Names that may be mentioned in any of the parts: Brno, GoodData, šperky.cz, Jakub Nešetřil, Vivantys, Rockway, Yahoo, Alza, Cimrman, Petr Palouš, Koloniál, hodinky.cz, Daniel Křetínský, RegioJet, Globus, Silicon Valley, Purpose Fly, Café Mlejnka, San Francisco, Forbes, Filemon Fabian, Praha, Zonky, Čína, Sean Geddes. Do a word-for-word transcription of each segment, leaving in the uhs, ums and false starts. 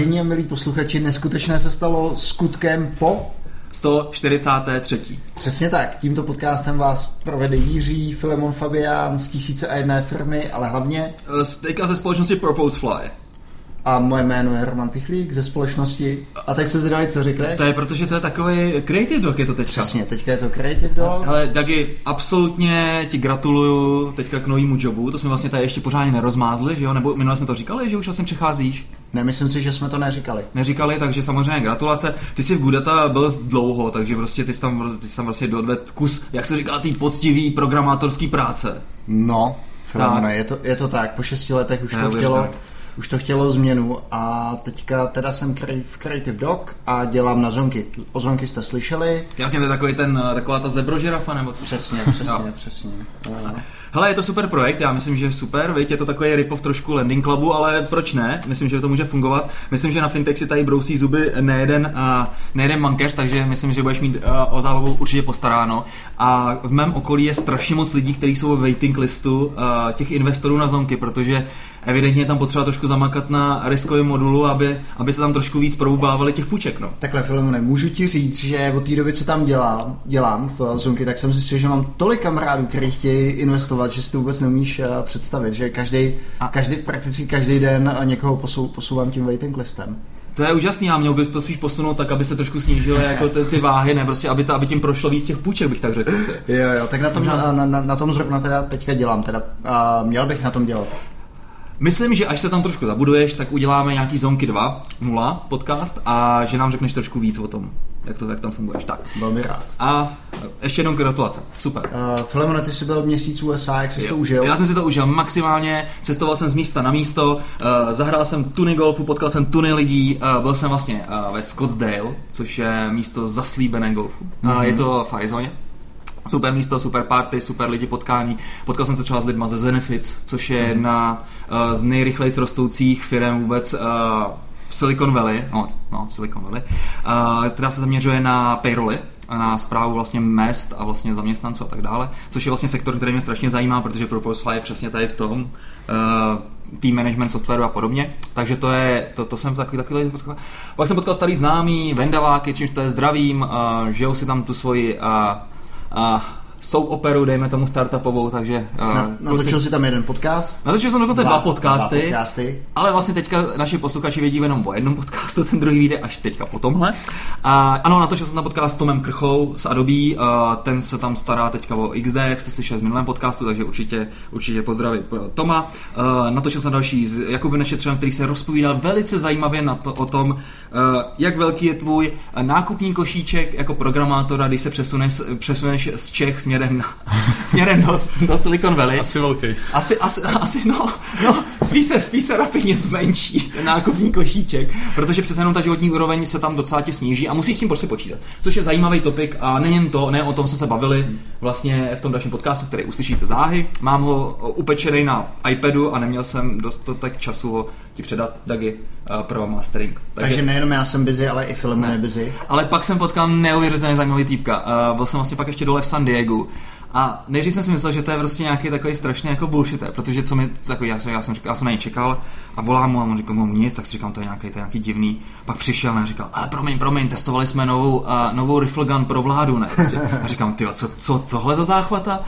Vážení a milí posluchači, neskutečné se stalo skutkem po sto čtyřicáté třetí Přesně tak, tímto podcastem vás provede Jiří, Filemon Fabian z tisíce a jedné firmy, ale hlavně... Teďka ze společnosti Purpose Fly. A moje jméno je Roman Pichlík ze společnosti. A teď se zdraví, co řekneš? To je, protože to je takový Creative Dock, je to teďka. Přesně, teďka je to Creative Dock. Hele, Dagi, absolutně ti gratuluju teďka k novému jobu, to jsme vlastně tady ještě pořádně nerozmázli, že jo? Nebo minule jsme to říkali, že už vlastně přecházíš? Ne, myslím si, že jsme to neříkali. Neříkali, takže samozřejmě gratulace. Ty jsi v GoodData byl dlouho, takže prostě ty jsi tam, ty jsi tam vlastně odvedl kus, jak se říká, tý poctivý programátorský práce. No, Filmone, je to, je to tak, po šesti letech už ne, to chtělo. Tak. Už to chtělo změnu a teďka teda jsem v Creative Dock a dělám na Zonky. O Zonky jste slyšeli? Jasně, to je takový ten, taková ta zebrožirafa nebo co? Přesně, přesně, no. přesně. No. Hele, je to super projekt, já myslím, že je super, viď? Je to takový rip-off trošku Landing Clubu, ale proč ne? Myslím, že to může fungovat. Myslím, že na fintech si tady brousí zuby nejeden, uh, nejeden bankéř, takže myslím, že budeš mít uh, o zábavu určitě postaráno. A v mém okolí je strašně moc lidí, kteří jsou v waiting listu uh, těch investorů na Zonky, protože evidentně je tam potřeba trošku zamakat na riskovém modulu, aby, aby se tam trošku víc proubávali těch půjček. No. Takhle, Filemone, můžu ti říct, že od té doby, co tam dělám, dělám v Zonky, tak jsem zjistil, že mám tolik kamarádů, kteří chtějí investovat, že si to vůbec neumíš představit, že každý, každý prakticky každý den někoho posou, posouvám tím waiting listem. To je úžasný, a měl bys to spíš posunout tak, aby se trošku snížily jako ty, ty váhy, ne? Prostě, aby, ta, aby tím prošlo víc těch půjček, bych tak řekl. Jo, jo, tak na tom, na, na, na tom zrovna teda teďka dělám, teda, a měl bych na tom dělat. Myslím, že až se tam trošku zabuduješ, tak uděláme nějaký Zonky dva nula podcast a že nám řekneš trošku víc o tom, jak to tak tam funguješ. Tak. Velmi rád. A ještě jednou gratulace. Super. Uh, Filemone, ty jsi byl měsíc U S A, jak jsi to užil? Já jsem si to užil maximálně, cestoval jsem z místa na místo, uh, zahrál jsem tuny golfu, potkal jsem tuny lidí, uh, byl jsem vlastně uh, ve Scottsdale, což je místo zaslíbené golfu. Mm-hmm. Uh, je to v Arizoně. Super místo, super party, super lidi, potkání. Potkal jsem se třeba s lidma ze Zenefits, což je jedna uh, z nejrychleji rostoucích firm vůbec uh, Silicon Valley, no, no Silicon Valley, uh, která se zaměřuje na payrolly, na správu vlastně mest a vlastně zaměstnanců a tak dále, což je vlastně sektor, který mě strašně zajímá, protože Purpose Fly je přesně tady v tom uh, team management softwaru a podobně, takže to je, to, to jsem takový, takový lidi potkal. Pak jsem potkal starý známý, vendaváky, čímž to je zdravím, uh, žijou si tam tu svoji uh, Uh, jsou operu, dejme tomu startupovou, takže... Uh, Na, natočil kluci... si tam jeden podcast? Natočil jsem dokonce dva, dva, podcasty, dva podcasty, ale vlastně teďka naši posluchači vědí jenom o jednom podcastu, ten druhý vyjde až teďka po tomhle. Uh, ano, natočil jsem tam podcast s Tomem Krchou z Adobe, uh, ten se tam stará teďka o X D, jak jste slyšeli z minulém podcastu, takže určitě, určitě pozdravím Toma. Uh, natočil jsem další s Jakubem Nešetřilem, který se rozpovídal velice zajímavě na to, o tom, uh, jak velký je tvůj nákupní košíček jako programátora, když se přesuneš, přesuneš z Čech směrem, na, směrem do, do Silicon Valley. Asi velký. Asi, asi, asi no, no spíš, se, spíš se rapidně zmenší ten nákupní košíček, protože přece jenom ta životní úroveň se tam docela tě sníží a musíš s tím prostě počítat, což je zajímavý topik a nejen to, ne o tom jsme se bavili vlastně v tom dalším podcastu, který uslyšíte záhy. Mám ho upečený na iPadu a neměl jsem dostatek času ho ti předat, Dagi, pro mastering. Takže, takže nejenom já jsem busy, ale i Filmon je busy. Ale pak jsem potkal neuvěřitelně zajímavý týpka. Byl jsem vlastně pak ještě dole v San Diego. A nejdřív jsem si myslel, že to je prostě nějaký takový strašně jako bullshit, protože co mi takový, já jsem, já jsem, já jsem na něj čekal a volám mu a on říkal mu nic, tak si říkám, to je nějaký, to je nějaký divný. Pak přišel a říkal, ale promiň, promiň, testovali jsme novou, uh, novou rifle gun pro vládu, ne? A říkám, tyjo, co, co tohle za záchvata?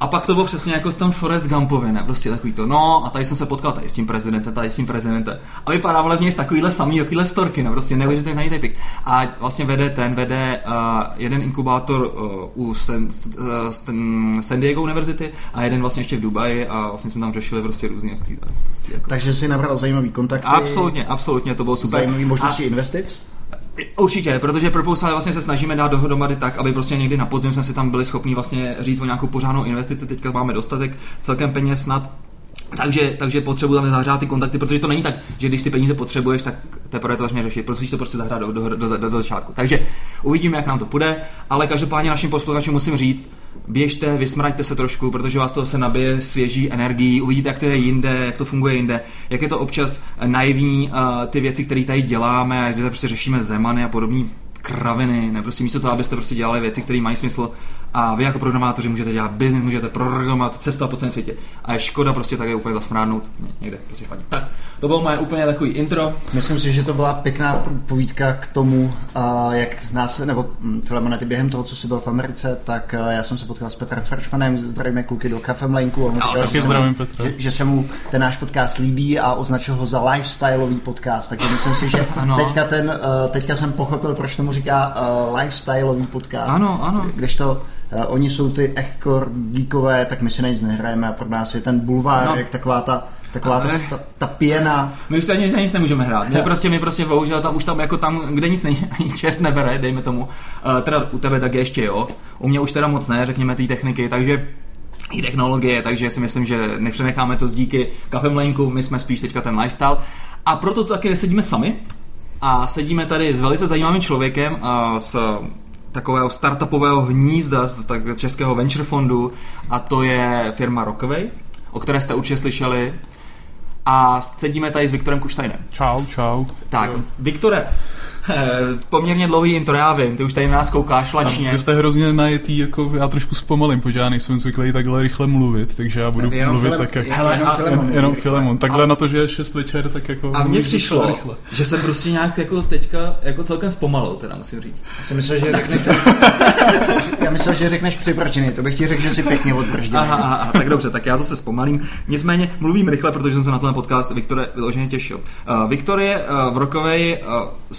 A pak to bylo přesně jako v tom Forrest Gumpovi, ne? Prostě takový to, no a tady jsem se potkal tady s tím prezidentem, tady s tím prezidentem. A vypadával z něj takovýhle samý, takovýhle storky, ne? Prostě neuvěřitelně znají typik. A vlastně vede ten, vede uh, jeden inkubátor uh, u San, uh, San Diego univerzity a jeden vlastně ještě v Dubaji a vlastně jsme tam řešili prostě různě. Takový, prostě jako... Takže jsi nabral zajímavý kontakty. Absolutně, absolutně, to bylo super. Zajímavý možnosti a... investic? Určitě, protože Purpose vlastně se snažíme dát dohromady tak, aby prostě někdy na podzim jsme si tam byli schopni vlastně říct o nějakou pořádnou investici, teďka máme dostatek celkem peněz snad, takže, takže potřebuji tam zahrát ty kontakty, protože to není tak, že když ty peníze potřebuješ, tak teprve to začne řešit, protože to prostě zahrát do, do, do, do začátku. Takže uvidíme, jak nám to půjde, ale každopádně našim posluchačům musím říct, běžte, vysmraďte se trošku, protože vás to se nabije svěží energií, uvidíte, jak to je jinde, jak to funguje jinde, jak je to občas naivní, ty věci, které tady děláme, a že prostě řešíme Zemany a podobný kraviny, ne? Prostě místo toho, abyste prostě dělali věci, které mají smysl, a vy jako programátoři můžete dělat business, můžete programovat, cestovat po celém světě. A je škoda prostě tak je úplně zasmrádnout někde, prostě špatně. Tak, to bylo moje úplně takový intro. Myslím si, že to byla pěkná povídka k tomu, jak nás, nebo Filemone, ty během toho, co jsi byl v Americe, tak já jsem se potkal s Petrem Fršmanem, zdravíme kluky do Café Mlejnku. Taky zdravím Petra. Že, že se mu ten náš podcast líbí a označil ho za lifestyleový podcast, takže myslím si, že teďka, ten, teďka jsem pochopil, proč tomu říká lifestyleový podcast. Ano, ano. Kdežto Uh, oni jsou ty echkor geekové, tak my si na nic nehrajeme a pro nás je ten bulvár, no. Jak taková ta taková ta, ta, ta pěna. My už se ani nic nemůžeme hrát. My prostě, my prostě bohužel tam už tam jako tam, kde nic není, ani čert nebere, dejme tomu. Uh, teda u tebe tak ještě jo. U mě už teda moc ne, řekněme té techniky, takže i technologie, takže si myslím, že nepřenecháme to z díky Café Mlejnku, my jsme spíš teďka ten lifestyle. A proto taky sedíme sami a sedíme tady s velice zajímavým člověkem uh, s takového startupového hnízda z tak českého venture fondu, a to je firma Rockway, o které jste určitě slyšeli. A sedíme tady s Viktorem Kuštejnem. Čau, čau. Tak, jo. Viktore, poměrně dlouhý intro, já vím, ty už tady nás koukáš lačně. Vy jste hrozně najetý, jako já trošku zpomalím, protože já nejsem zvyklý takhle rychle mluvit, takže já budu jenom mluvit tak, jak jenom Filemon. Takhle a na to, že je šest večer, tak jako... A mně přišlo, rychle. Že jsem prostě nějak jako teďka jako celkem zpomalil, teda musím říct. Já si myslel, že řekneš, já myslel, že řekneš připračený, to bych ti řekl, že si pěkně odbržděný. Aha, aha, aha, tak dobře, tak já zase zpomalím. Nicméně mluvím rychle, protože jsem se na tenhle podcast Viktore vyloženě těšil. Uh, Viktor je uh, v Rockway uh,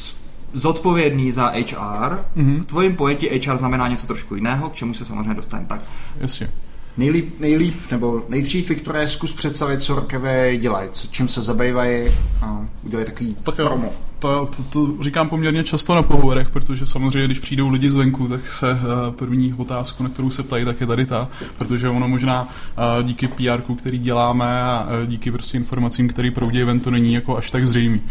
zodpovědný za H R. Mm-hmm. V tvojím pojetí H R znamená něco trošku jiného, k čemu se samozřejmě dostaneme. Tak. Jasně. Nejlíp, nejlíp, nebo nejdřív, Viktore, zkus představit, co Rockway dělají, čím se zabývají a udělají takový tak promo. To, to, to říkám poměrně často na pohovorech, protože samozřejmě, když přijdou lidi zvenku, tak se uh, první otázku, na kterou se ptají, tak je tady ta, protože ono možná uh, díky P R ku, který děláme a uh, díky prostě informacím, který proudí ven, to není jako až tak zřejmý.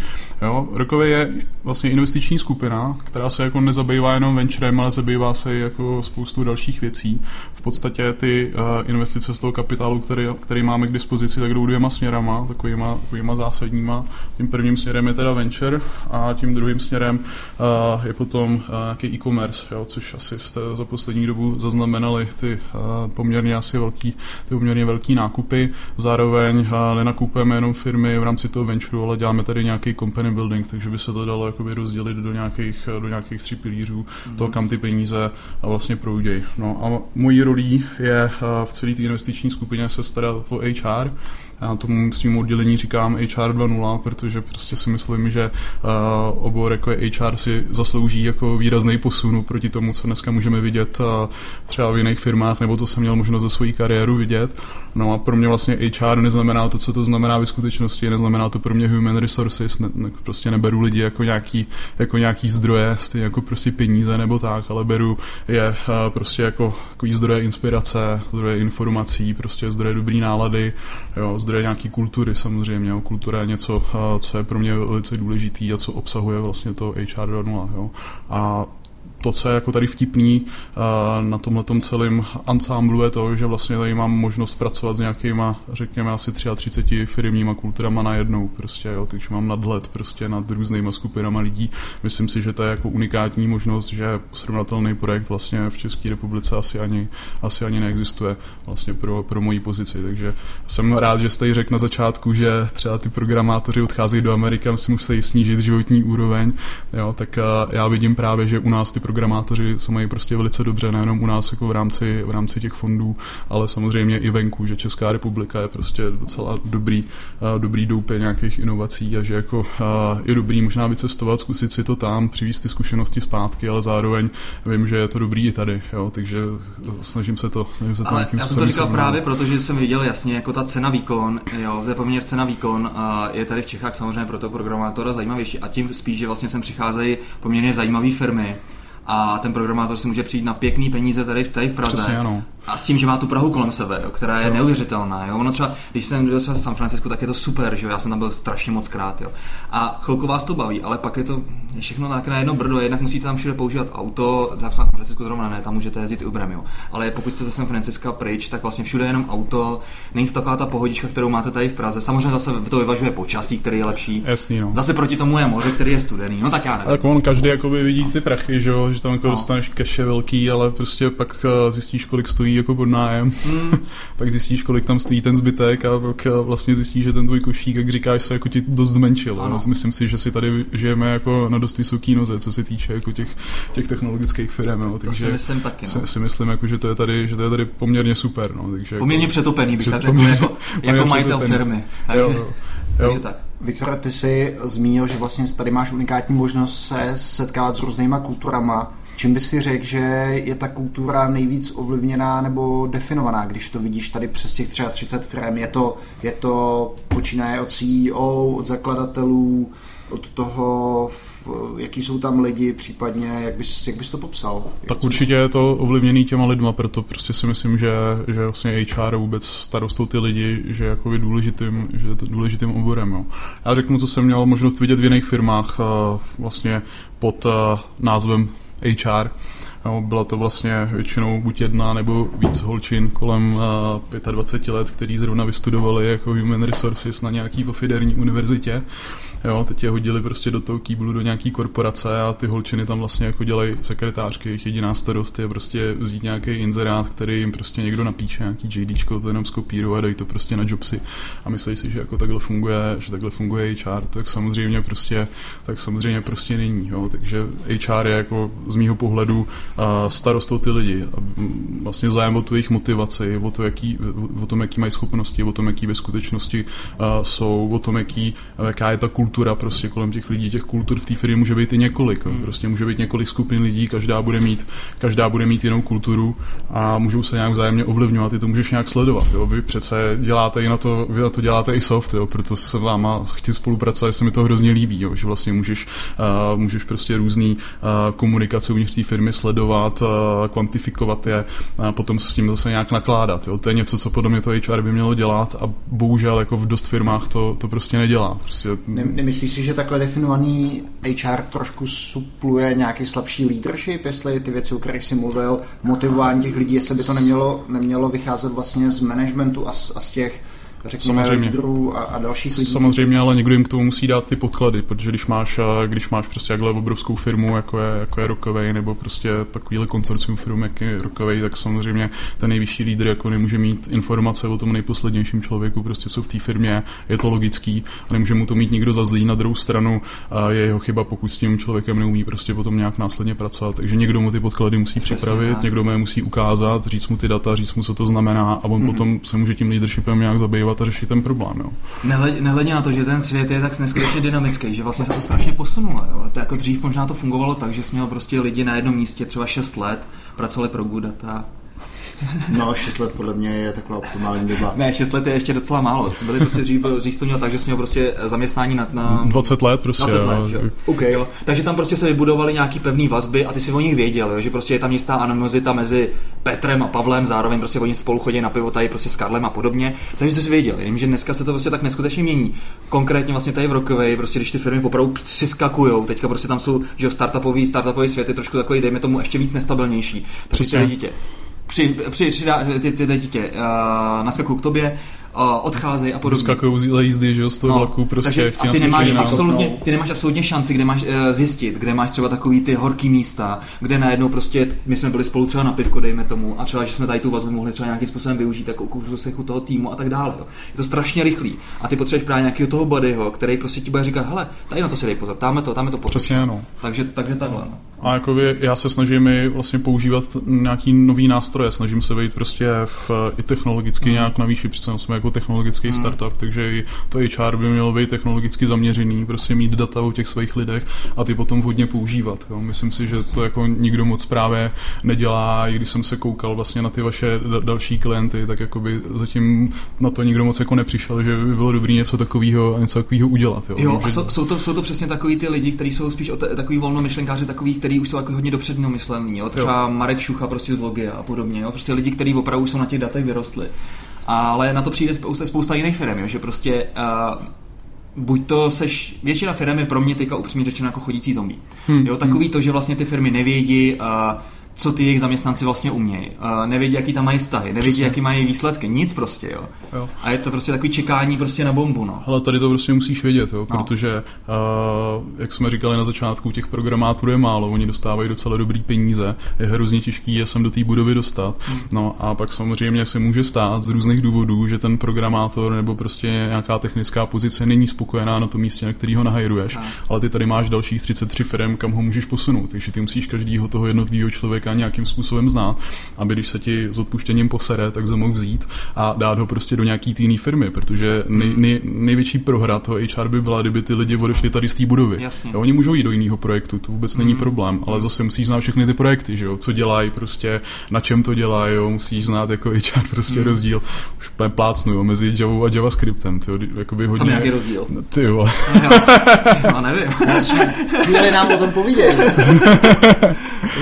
Jo? Rockway je vlastně investiční skupina, která se jako nezabývá jenom venturem, ale zabývá se jako spoustu dalších věcí. V podstatě ty uh, investice z toho kapitálu, který, který máme k dispozici, tak jdou dvěma směrama, takovýma, takovýma zásadníma. Tím prvním směrem je teda venture, a tím druhým směrem uh, je potom uh, nějaký e-commerce, jo, což asi jste za poslední dobu zaznamenali ty uh, poměrně asi velký, ty poměrně velký nákupy. Zároveň uh, nenakupujeme jenom firmy v rámci toho venture, ale děláme tady nějaký company building, takže by se to dalo jakoby rozdělit do nějakých, do nějakých tří pilířů, mm-hmm. toho, kam ty peníze uh, vlastně proudějí. No a mojí rolí je uh, v celé té investiční skupině se starat o to H R. Já tomu svým oddělení říkám H R dva tečka nula, protože prostě si myslím, že uh, obor jako H R si zaslouží jako výrazný posun proti tomu, co dneska můžeme vidět uh, třeba v jiných firmách, nebo co jsem měl možnost za svoji kariéru vidět. No a pro mě vlastně H R neznamená to, co to znamená ve skutečnosti, neznamená to pro mě human resources, ne, ne, prostě neberu lidi jako nějaký, jako nějaký zdroje, ty jako prostě peníze nebo tak, ale beru je uh, prostě jako, jako zdroje inspirace, zdroje informací, prostě zdroje dobrý nálady, jo, zdroje nějaký kultury samozřejmě, jo. Kultura je něco, co je pro mě velice důležitý a co obsahuje vlastně to H R dva tečka nula, jo. A to, co je jako tady vtipný na tomhletom celém ansámblu, je to, že vlastně tady mám možnost pracovat s nějakýma, řekněme, asi třicet tři firmníma kulturama najednou, prostě, jo, takže mám nadhled prostě nad různýma skupinama lidí. Myslím si, že to je jako unikátní možnost, že srovnatelný projekt vlastně v České republice asi ani, asi ani neexistuje vlastně pro, pro moji pozici, takže jsem rád, že jste ji řekl na začátku, že třeba ty programátoři odcházejí do Ameriky a si musí snížit životní úroveň, jo, tak já vidím právě, že u nás ty programátoři se mají prostě velice dobře, nejenom u nás jako v rámci, v rámci těch fondů, ale samozřejmě i venku, že Česká republika je prostě docela dobrý, dobrý doupě nějakých inovací a že jako je dobrý možná vycestovat, zkusit si to tam, přivést ty zkušenosti zpátky, ale zároveň vím, že je to dobrý i tady, jo, takže snažím se to, snažím se to ale nějakým způsobem. Ale já jsem to říkal právě, protože jsem viděl jasně, jako ta cena výkon, jo, to je poměr cena výkon a je tady v Čechách samozřejmě pro toho programátora zajímavější a tím spíš, že vlastně sem přicházejí poměrně zajímavé firmy. A ten programátor si může přijít na pěkný peníze tady v, tady v Praze. Přesně, ano. A s tím, že má tu Prahu kolem sebe, jo, která je no. neuvěřitelná. Jo. Ono třeba, když jsem byl v San Francisco, tak je to super, že jo, já jsem tam byl strašně moc krát. Jo. A chvilku vás to baví, ale pak je to všechno tak na jedno brdo, jednak musíte tam všude používat auto, v San Francisco zrovna ne, tam můžete jezdit i Uberem, jo. Ale pokud jste ze San Francisca pryč, tak vlastně všude je jenom auto, není to taková ta pohodička, kterou máte tady v Praze. Samozřejmě zase to vyvažuje počasí, který je lepší. Jasný, no. Zase proti tomu je moře, který je studený. No tak já nevím. Tak on každý jakoby vidí ty prachy, že jo, že tam jako dostaneš keše velký, ale prostě pak zjistíš, kolik stojí jako pod nájem. Mm. Pak zjistíš, kolik tam stojí ten zbytek a pak vlastně zjistíš, že ten tvůj košík, jak říkáš, se jako ti dost zmenšil. Ano. Myslím si, že si tady žijeme jako na dost vysoký noze, co se týče jako těch, těch technologických firm, jo. Takže to si myslím taky, no. si, si myslím jako, že to je tady, že to je tady poměrně super, no. Takže poměrně jako, přetopený, bych tak řekl, jako, jako majitel firmy. Takže, jo, jo. takže jo. tak. Viktore, ty jsi zmínil, že vlastně tady máš unikátní možnost se setkávat s různýma kulturama. Čím bys si řekl, že je ta kultura nejvíc ovlivněná nebo definovaná, když to vidíš tady přes těch třeba třicet firm? Je to, je to počínaje od C E O, od zakladatelů, od toho, jaký jsou tam lidi, případně jak bys, jak bys to popsal? Tak určitě je to ovlivněný těma lidma, proto prostě si myslím, že, že vlastně H R vůbec starostou ty lidi, že jako je důležitým, že je to důležitým oborem. Jo. Já řeknu, co jsem měl možnost vidět v jiných firmách vlastně pod názvem H R. Byla to vlastně většinou buď jedna nebo víc holčin kolem dvacet pět let, který zrovna vystudovali jako Human Resources na nějaký pofiderní univerzitě. Jo, teď je hodili prostě do toho kýblu, do nějaký korporace a ty holčiny tam vlastně jako dělají sekretářky, jejich jediná starost je prostě vzít nějaký inzerát, který jim prostě někdo napíše, nějaký JDčko, to jenom skopírou a dají to prostě na jobsy a myslí si, že jako takhle funguje, že takhle funguje H R, tak samozřejmě prostě, tak samozřejmě prostě není, jo, takže H R je jako z mýho pohledu starostou ty lidi a vlastně zájem o tu jejich motivaci, o, to, jaký, o tom, jaký mají schopnosti, o tom, jaký ve skutečnosti jsou, o tom, jaký, jaká je ta kultura prostě kolem těch lidí, těch kultur v té firmě může být i několik, hmm. prostě může být několik skupin lidí, každá bude mít, každá bude mít jinou kulturu a můžou se nějak vzájemně ovlivňovat, ty to můžeš nějak sledovat, jo? Vy přece děláte i na to, vy na to děláte i soft, jo? Proto se vám chci spolupracovat, se mi to hrozně líbí, jo? Že vlastně můžeš, uh, můžeš prostě různý uh, komunikace uvnitř té firmy sledovat, uh, kvantifikovat je a potom s tím zase nějak nakládat, jo? To je něco, co podle mě to H R by mělo dělat a bohužel jako v dost firmách to, to prostě nedělá. Prostě nemyslíš si, že takhle definovaný H R trošku supluje nějaký slabší leadership, jestli ty věci, o kterých jsi mluvil, motivování těch lidí, jestli by to nemělo, nemělo vycházet vlastně z managementu a z, a z těch řekněme lídrů a, a dalších lidí? Samozřejmě, ale někdo jim k tomu musí dát ty podklady, protože když máš, když máš prostě takhle obrovskou firmu, jako je, jako je Rockway, nebo prostě takovýhle konsorcium firm, jak je Rockway, tak samozřejmě ten nejvyšší lídr jako nemůže mít informace o tom nejposlednějším člověku, prostě jsou v té firmě, je to logický a nemůže mu to mít nikdo za zlý, na druhou stranu je jeho chyba, pokud s tím člověkem neumí prostě potom nějak následně pracovat, takže někdo mu ty podklady musí Přesně, připravit, tak. někdo mu je musí ukázat, říct mu ty data, říct mu, co to znamená a on mm-hmm. potom se může tím leadershipem nějak zabývat a řešit ten problém. Jo. Nehled, nehledně na to, že ten svět je tak neskutečně dynamický, že vlastně se to strašně posunulo. Jo. To jako dřív možná to fungovalo tak, že jsi měl prostě lidi na jednom místě třeba šest let, pracovali pro GoodData. No, šest let podle mě je taková optimální doba. Ne, šest let je ještě docela málo. Byli prostě dřív, dřív to měl tak, že jsi měl prostě zaměstnání na, na dvacet let prostě. dvacet let, jo. Okay. Jo. Takže tam prostě se vybudovaly nějaký pevný vazby a ty si o nich věděl, jo, že prostě je tam jistá anonymita mezi Petrem a Pavlem, zároveň prostě oni spolu chodí na pivo tady prostě s Karlem a podobně. Takže jsi si věděl, jenže dneska se to prostě tak neskutečně mění. Konkrétně vlastně tady v Rockway, prostě když ty firmy opravdu přiskakujou, teďka prostě tam jsou, že startupový, startupový svět je trošku takový, dejme tomu ještě víc nestabilnější. Takže dítě. Při, při, při, ty, ty, ty dítě uh, naskakují k tobě, uh, odcházejí a podobně. Naskakují z jízdy, že jo, z toho no, vlaku prostě. A ty nemáš, absolutně, ty nemáš absolutně šanci, kde máš uh, zjistit, kde máš třeba takový ty horký místa, kde najednou prostě, my jsme byli spolu třeba na pivko, dejme tomu, a třeba, že jsme tady tu vazbu mohli třeba nějakým způsobem využít, jako u sechu toho týmu a tak dále. Jo. Je to strašně rychlý. A ty potřebuješ právě nějakého toho buddyho, který prostě ti bude říkat, hele, tady na to si dej pozor, táme to, táme to pozor. Přesně, no. Takže, takže takhle. No. A jakoby já se snažím i vlastně používat nějaký nový nástroje, snažím se vejít prostě v, i technologicky mm. nějak na výši, přece jsme jako technologický mm. startup, takže i to H R by mělo být technologicky zaměřený, prostě mít data o těch svých lidech a ty potom hodně používat. Jo. Myslím si, že to jako nikdo moc právě nedělá, i když jsem se koukal vlastně na ty vaše da- další klienty, tak jakoby zatím na to nikdo moc jako nepřišel, že by bylo dobrý něco takového a něco takového udělat. Jo, jo a jsou, jsou, to, jsou to přesně takový ty lidi, kteří jsou spíš takový volnomyšlenkáři, takový který už jsou jako hodně dopředu namyšlený, jo, třeba jo. Marek Šucha prostě z Logia a podobně, jo, prostě lidi, kteří opravdu jsou na těch datech vyrostli. Ale na to přijde spousta, spousta jiných firm, jo, že prostě uh, buď to seš, většina firm je pro mě teďka upřímně řečeno jako chodící zombie. Hmm. Jo, takový hmm. to, že vlastně ty firmy nevědí, uh, co ty jejich zaměstnanci vlastně umějí. Uh, nevědí, jaký tam mají vztahy, nevědí, Přesně. jaký mají výsledky, nic prostě, jo. jo. A je to prostě takový čekání prostě na bombu, no. Hele, tady to prostě musíš vědět, jo, no. protože, uh, jak jsme říkali na začátku, těch programátorů je málo, oni dostávají docela dobrý peníze, je hrozně těžký je sem do té budovy dostat, hmm. no a pak samozřejmě se může stát z různých důvodů, že ten programátor nebo prostě nějaká technická pozice není spokojená na tom místě, na který ho nahajruješ, no. ale ty tady máš dalších třicet tři firem, kam ho můžeš posunout, takže ty musíš každýho toho jednotlivého člověka nějakým způsobem znát, aby když se ti s odpuštěním posere, tak se mohl vzít a dát ho prostě do nějaký té jiné firmy, protože nej, nej, největší prohra toho H R by byla, kdyby ty lidi odešli tady z té budovy. Jo, oni můžou jít do jiného projektu, to vůbec mm. není problém, ale zase musíš znát všechny ty projekty, že jo, co dělají, prostě na čem to dělají, jo, musíš znát jako H R prostě mm. rozdíl, už plácnu, jo, mezi Javou a JavaScriptem, tyjo, jakoby hodně... Tam nějaký rozdíl. Ty jo. No, no nevím. Měli nám o tom povídět.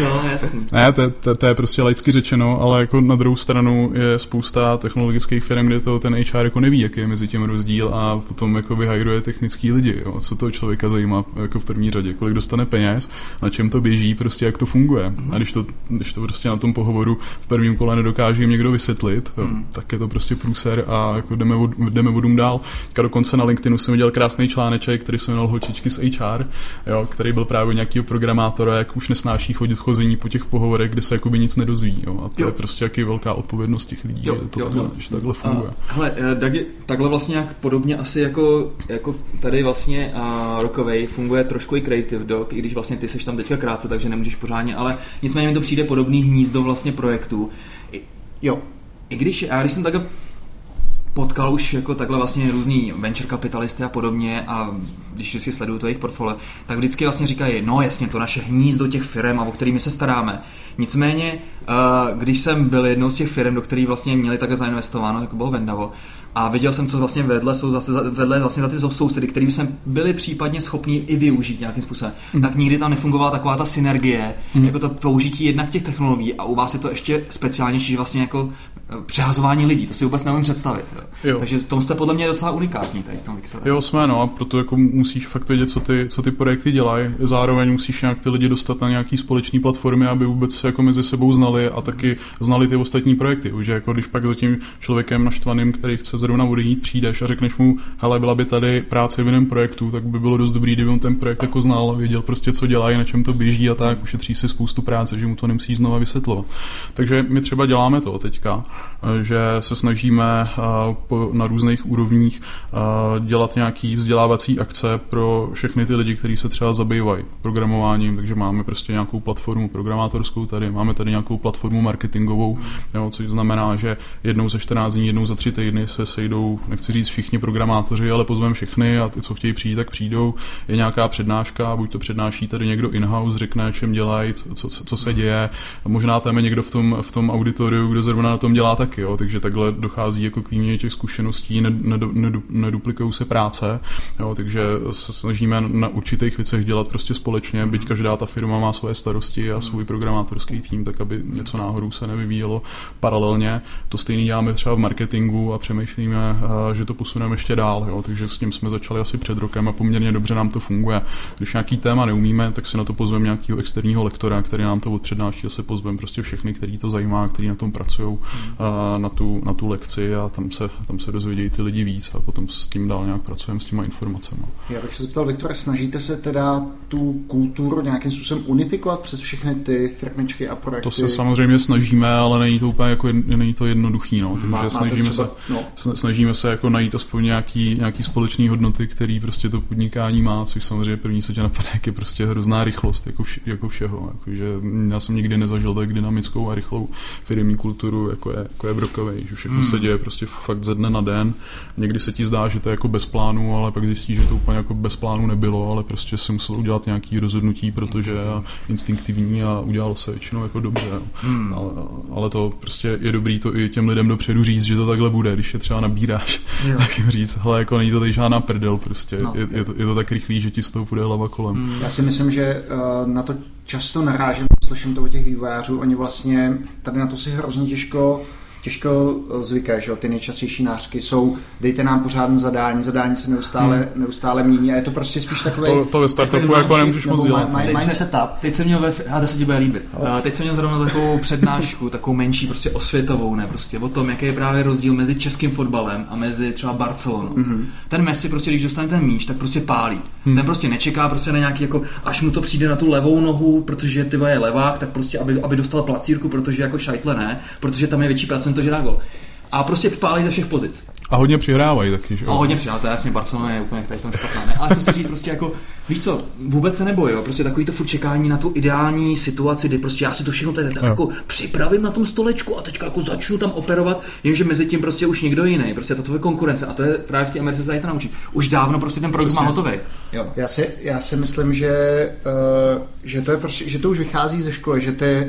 No, jasný. Ne, to, to, to je prostě laicky řečeno, ale jako na druhou stranu je spousta technologických firm, kde to ten H R jako neví, jaký je mezi tím rozdíl a potom jako vyhajruje technický lidi, jo. Co toho člověka zajímá jako v první řadě, kolik dostane peněz, na čem to běží, prostě jak to funguje. Mm. A když to, když to prostě na tom pohovoru v prvním kole nedokáže jim někdo vysvětlit, jo, mm. tak je to prostě průser a jako jdeme, vod, jdeme vodům dál. Teďka dokonce na LinkedInu jsem udělal krásný článeček, který se jmenoval Holčičky z H R, jo, který byl právě nějakýho programátora, jak už nesnáší chodit chození po těch pohovorech, kde se jakoby nic nedozví. Jo? A to jo. je prostě jaký velká odpovědnost těch lidí, jo, to jo, takhle, jo. že takhle funguje. A, hele, tak je, takhle vlastně nějak podobně asi jako, jako tady vlastně uh, Rockway funguje trošku i Creative Dock, i když vlastně ty seš tam teďka krátce, takže nemůžeš pořádně, ale nicméně mi to přijde podobný hnízdo vlastně projektů. I, jo. I když, já když jsem takhle potkal už jako takhle vlastně různý venture kapitalisty a podobně a když vždycky sleduju to jejich portfolio, tak vždycky vlastně říkají, no jasně, to naše hnízdo těch firm a o kterými se staráme. Nicméně, když jsem byl jednou z těch firm, do kterých vlastně měli takhle zainvestováno, jako bylo Vendavo, a viděl jsem, co vlastně vedle jsou zase vedle vlastně za ty sousedy, kterými jsme byli případně schopni i využít nějakým způsobem. Mm. Tak nikdy tam nefungovala taková ta synergie, mm. jako to použití jednak těch technologií a u vás je to ještě speciálnější, že vlastně jako přehazování lidí, to si vůbec neumím představit. Jo. Jo. Takže v tom jste podle mě docela unikátní tady v tom, Viktore. Jo, jsme, no, a proto jako musíš fakt vědět, co ty, co ty projekty dělají. Zároveň musíš nějak ty lidi dostat na nějaký společný platformy, aby vůbec jako mezi sebou znali a taky znali ty ostatní projekty. Už jako když pak za tím člověkem naštvaným, který chce zrovna odejít, přijdeš a řekneš mu, hele, byla by tady práce v jiném projektu, tak by bylo dost dobrý, kdyby on ten projekt jako znal, věděl prostě, co dělají, na čem to běží a tak, ušetří si spoustu práce, že mu to nemusí znova vysvětlovat. Takže my třeba děláme to teďka, že se snažíme na různých úrovních dělat nějaký vzdělávací akce pro všechny ty lidi, kteří se třeba zabývají programováním, takže máme prostě nějakou platformu programátorskou tady, máme tady nějakou platformu marketingovou, jo, což znamená, že jednou za čtrnáct dní, jednou za tři týdny se sejdou, nechci říct všichni programátoři, ale pozveme všechny a ty, co chtějí přijít, tak přijdou. Je nějaká přednáška, buď to přednáší tady někdo in-house, řekne, čem dělají, co, co se děje. Možná tam je někdo v tom, v tom auditoriu, kdo zrovna na tom dělá taky, jo. Takže takhle dochází jako k výměně těch zkušeností, neduplikují se práce, jo. Takže se snažíme na určitých věcech dělat prostě společně, byť každá ta firma má svoje starosti a svůj programátorský tým, tak aby něco náhodou se nevyvíjelo paralelně. To stejný děláme třeba v marketingu a přemýšlíme, že to posuneme ještě dál, jo? Takže s tím jsme začali asi před rokem a poměrně dobře nám to funguje. Když nějaký téma neumíme, tak si na to pozveme nějakého externího lektora, který nám to odpřednáší a se pozveme prostě všechny, který to zajímá, kteří na tom pracují na tu, na tu lekci a tam se, tam se dozvědějí ty lidi víc a potom s tím dál nějak pracujeme s těma informacemi. Já bych se zeptal, Viktore, snažíte se teda tu kulturu nějakým způsobem unifikovat přes všechny ty firmičky a projekty? To se samozřejmě snažíme, ale není to úplně jako, není to jednoduchý, no. Takže Má, snažíme se, no. Snažíme se jako najít aspoň nějaký, nějaký společný hodnoty, který prostě to podnikání má, což samozřejmě první, co tě napadá, je prostě hrozná rychlost, jako, vše, jako všeho. Jako, že já jsem nikdy nezažil tak dynamickou a rychlou firemní kulturu, jako je, jako je Brokovej, že všechno mm. se děje prostě fakt ze dne na den. Někdy se ti zdá, že to je jako bez plánu, ale pak zjistíš, že to úplně jako bez plánu nebylo, ale prostě si musel udělat nějaký rozhodnutí, protože je instinktivní a udělalo se většinou jako dobře. Mm. Ale, ale to prostě je dobrý to i těm lidem dopředu říct, že to takhle bude, když je třeba nabíráš, jo. tak jim říct, hele, jako není to tady žádná prdel prostě, no. je, je, to, je to tak rychlý, že ti z toho půjde hlava kolem. Já si myslím, že uh, na to často narážím, slyším to od těch vývojářů, oni vlastně tady na to si hrozně těžko těžko zvykají, že jo, ty nejčastější nářky jsou, dejte nám pořádné zadání, zadání se neustále, hmm. neustále mění a je to prostě spíš takovej... To, to ve startupu jako nemůžeš moc dělat. Mind teď, se, teď jsem měl, ve, a to se ti bude líbit, uh, teď jsem měl zrovna takovou přednášku, takovou menší, prostě osvětovou, ne, prostě o tom, jaký je právě rozdíl mezi českým fotbalem a mezi třeba Barcelonou. Mm-hmm. Ten Messi prostě, když dostane ten míč, tak prostě pálí. Hmm. Ten prostě nečeká prostě na nějaký, jako, až mu to přijde na tu levou nohu, protože ty je levák, tak prostě, aby, aby dostal placírku, protože jako šajtle ne, protože tam je větší procent to, že dá gol. A prostě pálí ze všech pozic. A hodně přihrávají taky, že? A hodně přihrávají, to je jasně, Barcelona je úplně tady v tom špatná, ne? Ale co chci říct, prostě jako, víš co, vůbec se nebojí, jo? Prostě takový to furt čekání na tu ideální situaci, kdy prostě já si to všechno tady tak jako připravím na tom stolečku a teďka jako začnu tam operovat, jenže mezi tím prostě už někdo jiný, prostě to tvoje konkurence, a to je právě v té Americe se tady to naučí. Už dávno prostě ten produkt má hotový. Jo. Já si, já si myslím, že, uh, že, to je prostě, že to už vychází ze školy, že ty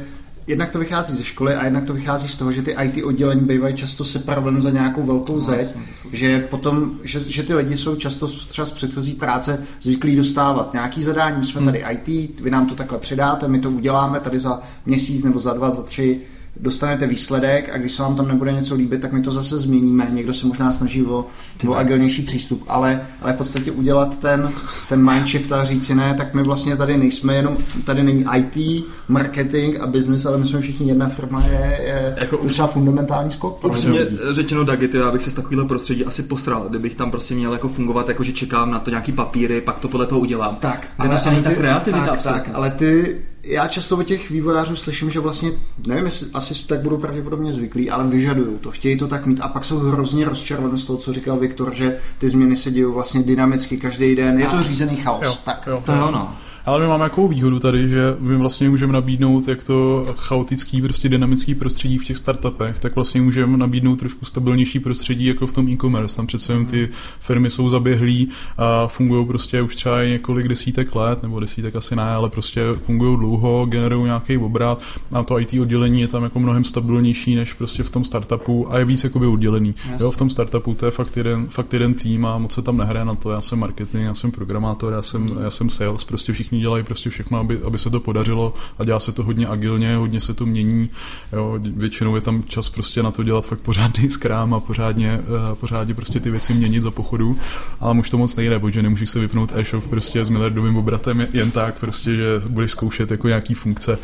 jednak to vychází ze školy a jednak to vychází z toho, že ty í té oddělení bývají často separované za nějakou velkou zeď, že potom, že, že ty lidi jsou často třeba z předchozí práce zvyklí dostávat nějaký zadání, jsme tady í té, vy nám to takhle předáte, my to uděláme tady za měsíc nebo za dva, za tři, dostanete výsledek a když se vám tam nebude něco líbit, tak my to zase změníme. Někdo se možná snaží o, o agilnější přístup, ale, ale v podstatě udělat ten, ten mindshift a říct si ne, tak my vlastně tady nejsme jenom, tady není í té, marketing a business, ale my jsme všichni jedna firma, je, je jako určitá fundamentální skok. Upřímně řečeno, Dagi, já bych se z takového prostředí asi posral, kdybych tam prostě měl jako fungovat, jako že čekám na to nějaký papíry, pak to podle toho udělám. Tak, ale, ale, ale, ta kreativita, tak, tak, ale ty... Já často od těch vývojářů slyším, že vlastně, nevím, jestli asi tak budou pravděpodobně zvyklí, ale vyžadují to, chtějí to tak mít a pak jsou hrozně rozčarované z toho, co říkal Viktor, že ty změny se dějou vlastně dynamicky každý den, je to řízený chaos. Jo, tak jo, to je ono. Ale my máme jakou výhodu tady, že my vlastně můžeme nabídnout jak to chaotický, prostě dynamický prostředí v těch startupech, tak vlastně můžeme nabídnout trošku stabilnější prostředí jako v tom e-commerce. Tam přece jen ty firmy jsou zaběhlí a fungují prostě už třeba několik desítek let, nebo desítek asi ne, ale prostě fungují dlouho, generují nějaký obrat a to í té oddělení je tam jako mnohem stabilnější než prostě v tom startupu a je víc jakoby oddělený. Yes. Jo, v tom startupu to je fakt jeden, fakt jeden tým a moc se tam nehraje na to. Já jsem marketing, já jsem programátor, já jsem, já jsem sales, prostě všichni dělají prostě všechno, aby, aby se to podařilo a dělá se to hodně agilně, hodně se to mění. Jo, většinou je tam čas prostě na to dělat fakt pořádný skrám a pořádně, pořádně prostě ty věci měnit za pochodu, ale už to moc nejde, protože nemůžeš se vypnout e-shop prostě s miliardovým obratem jen tak, prostě, že budeš zkoušet jako nějaký funkce,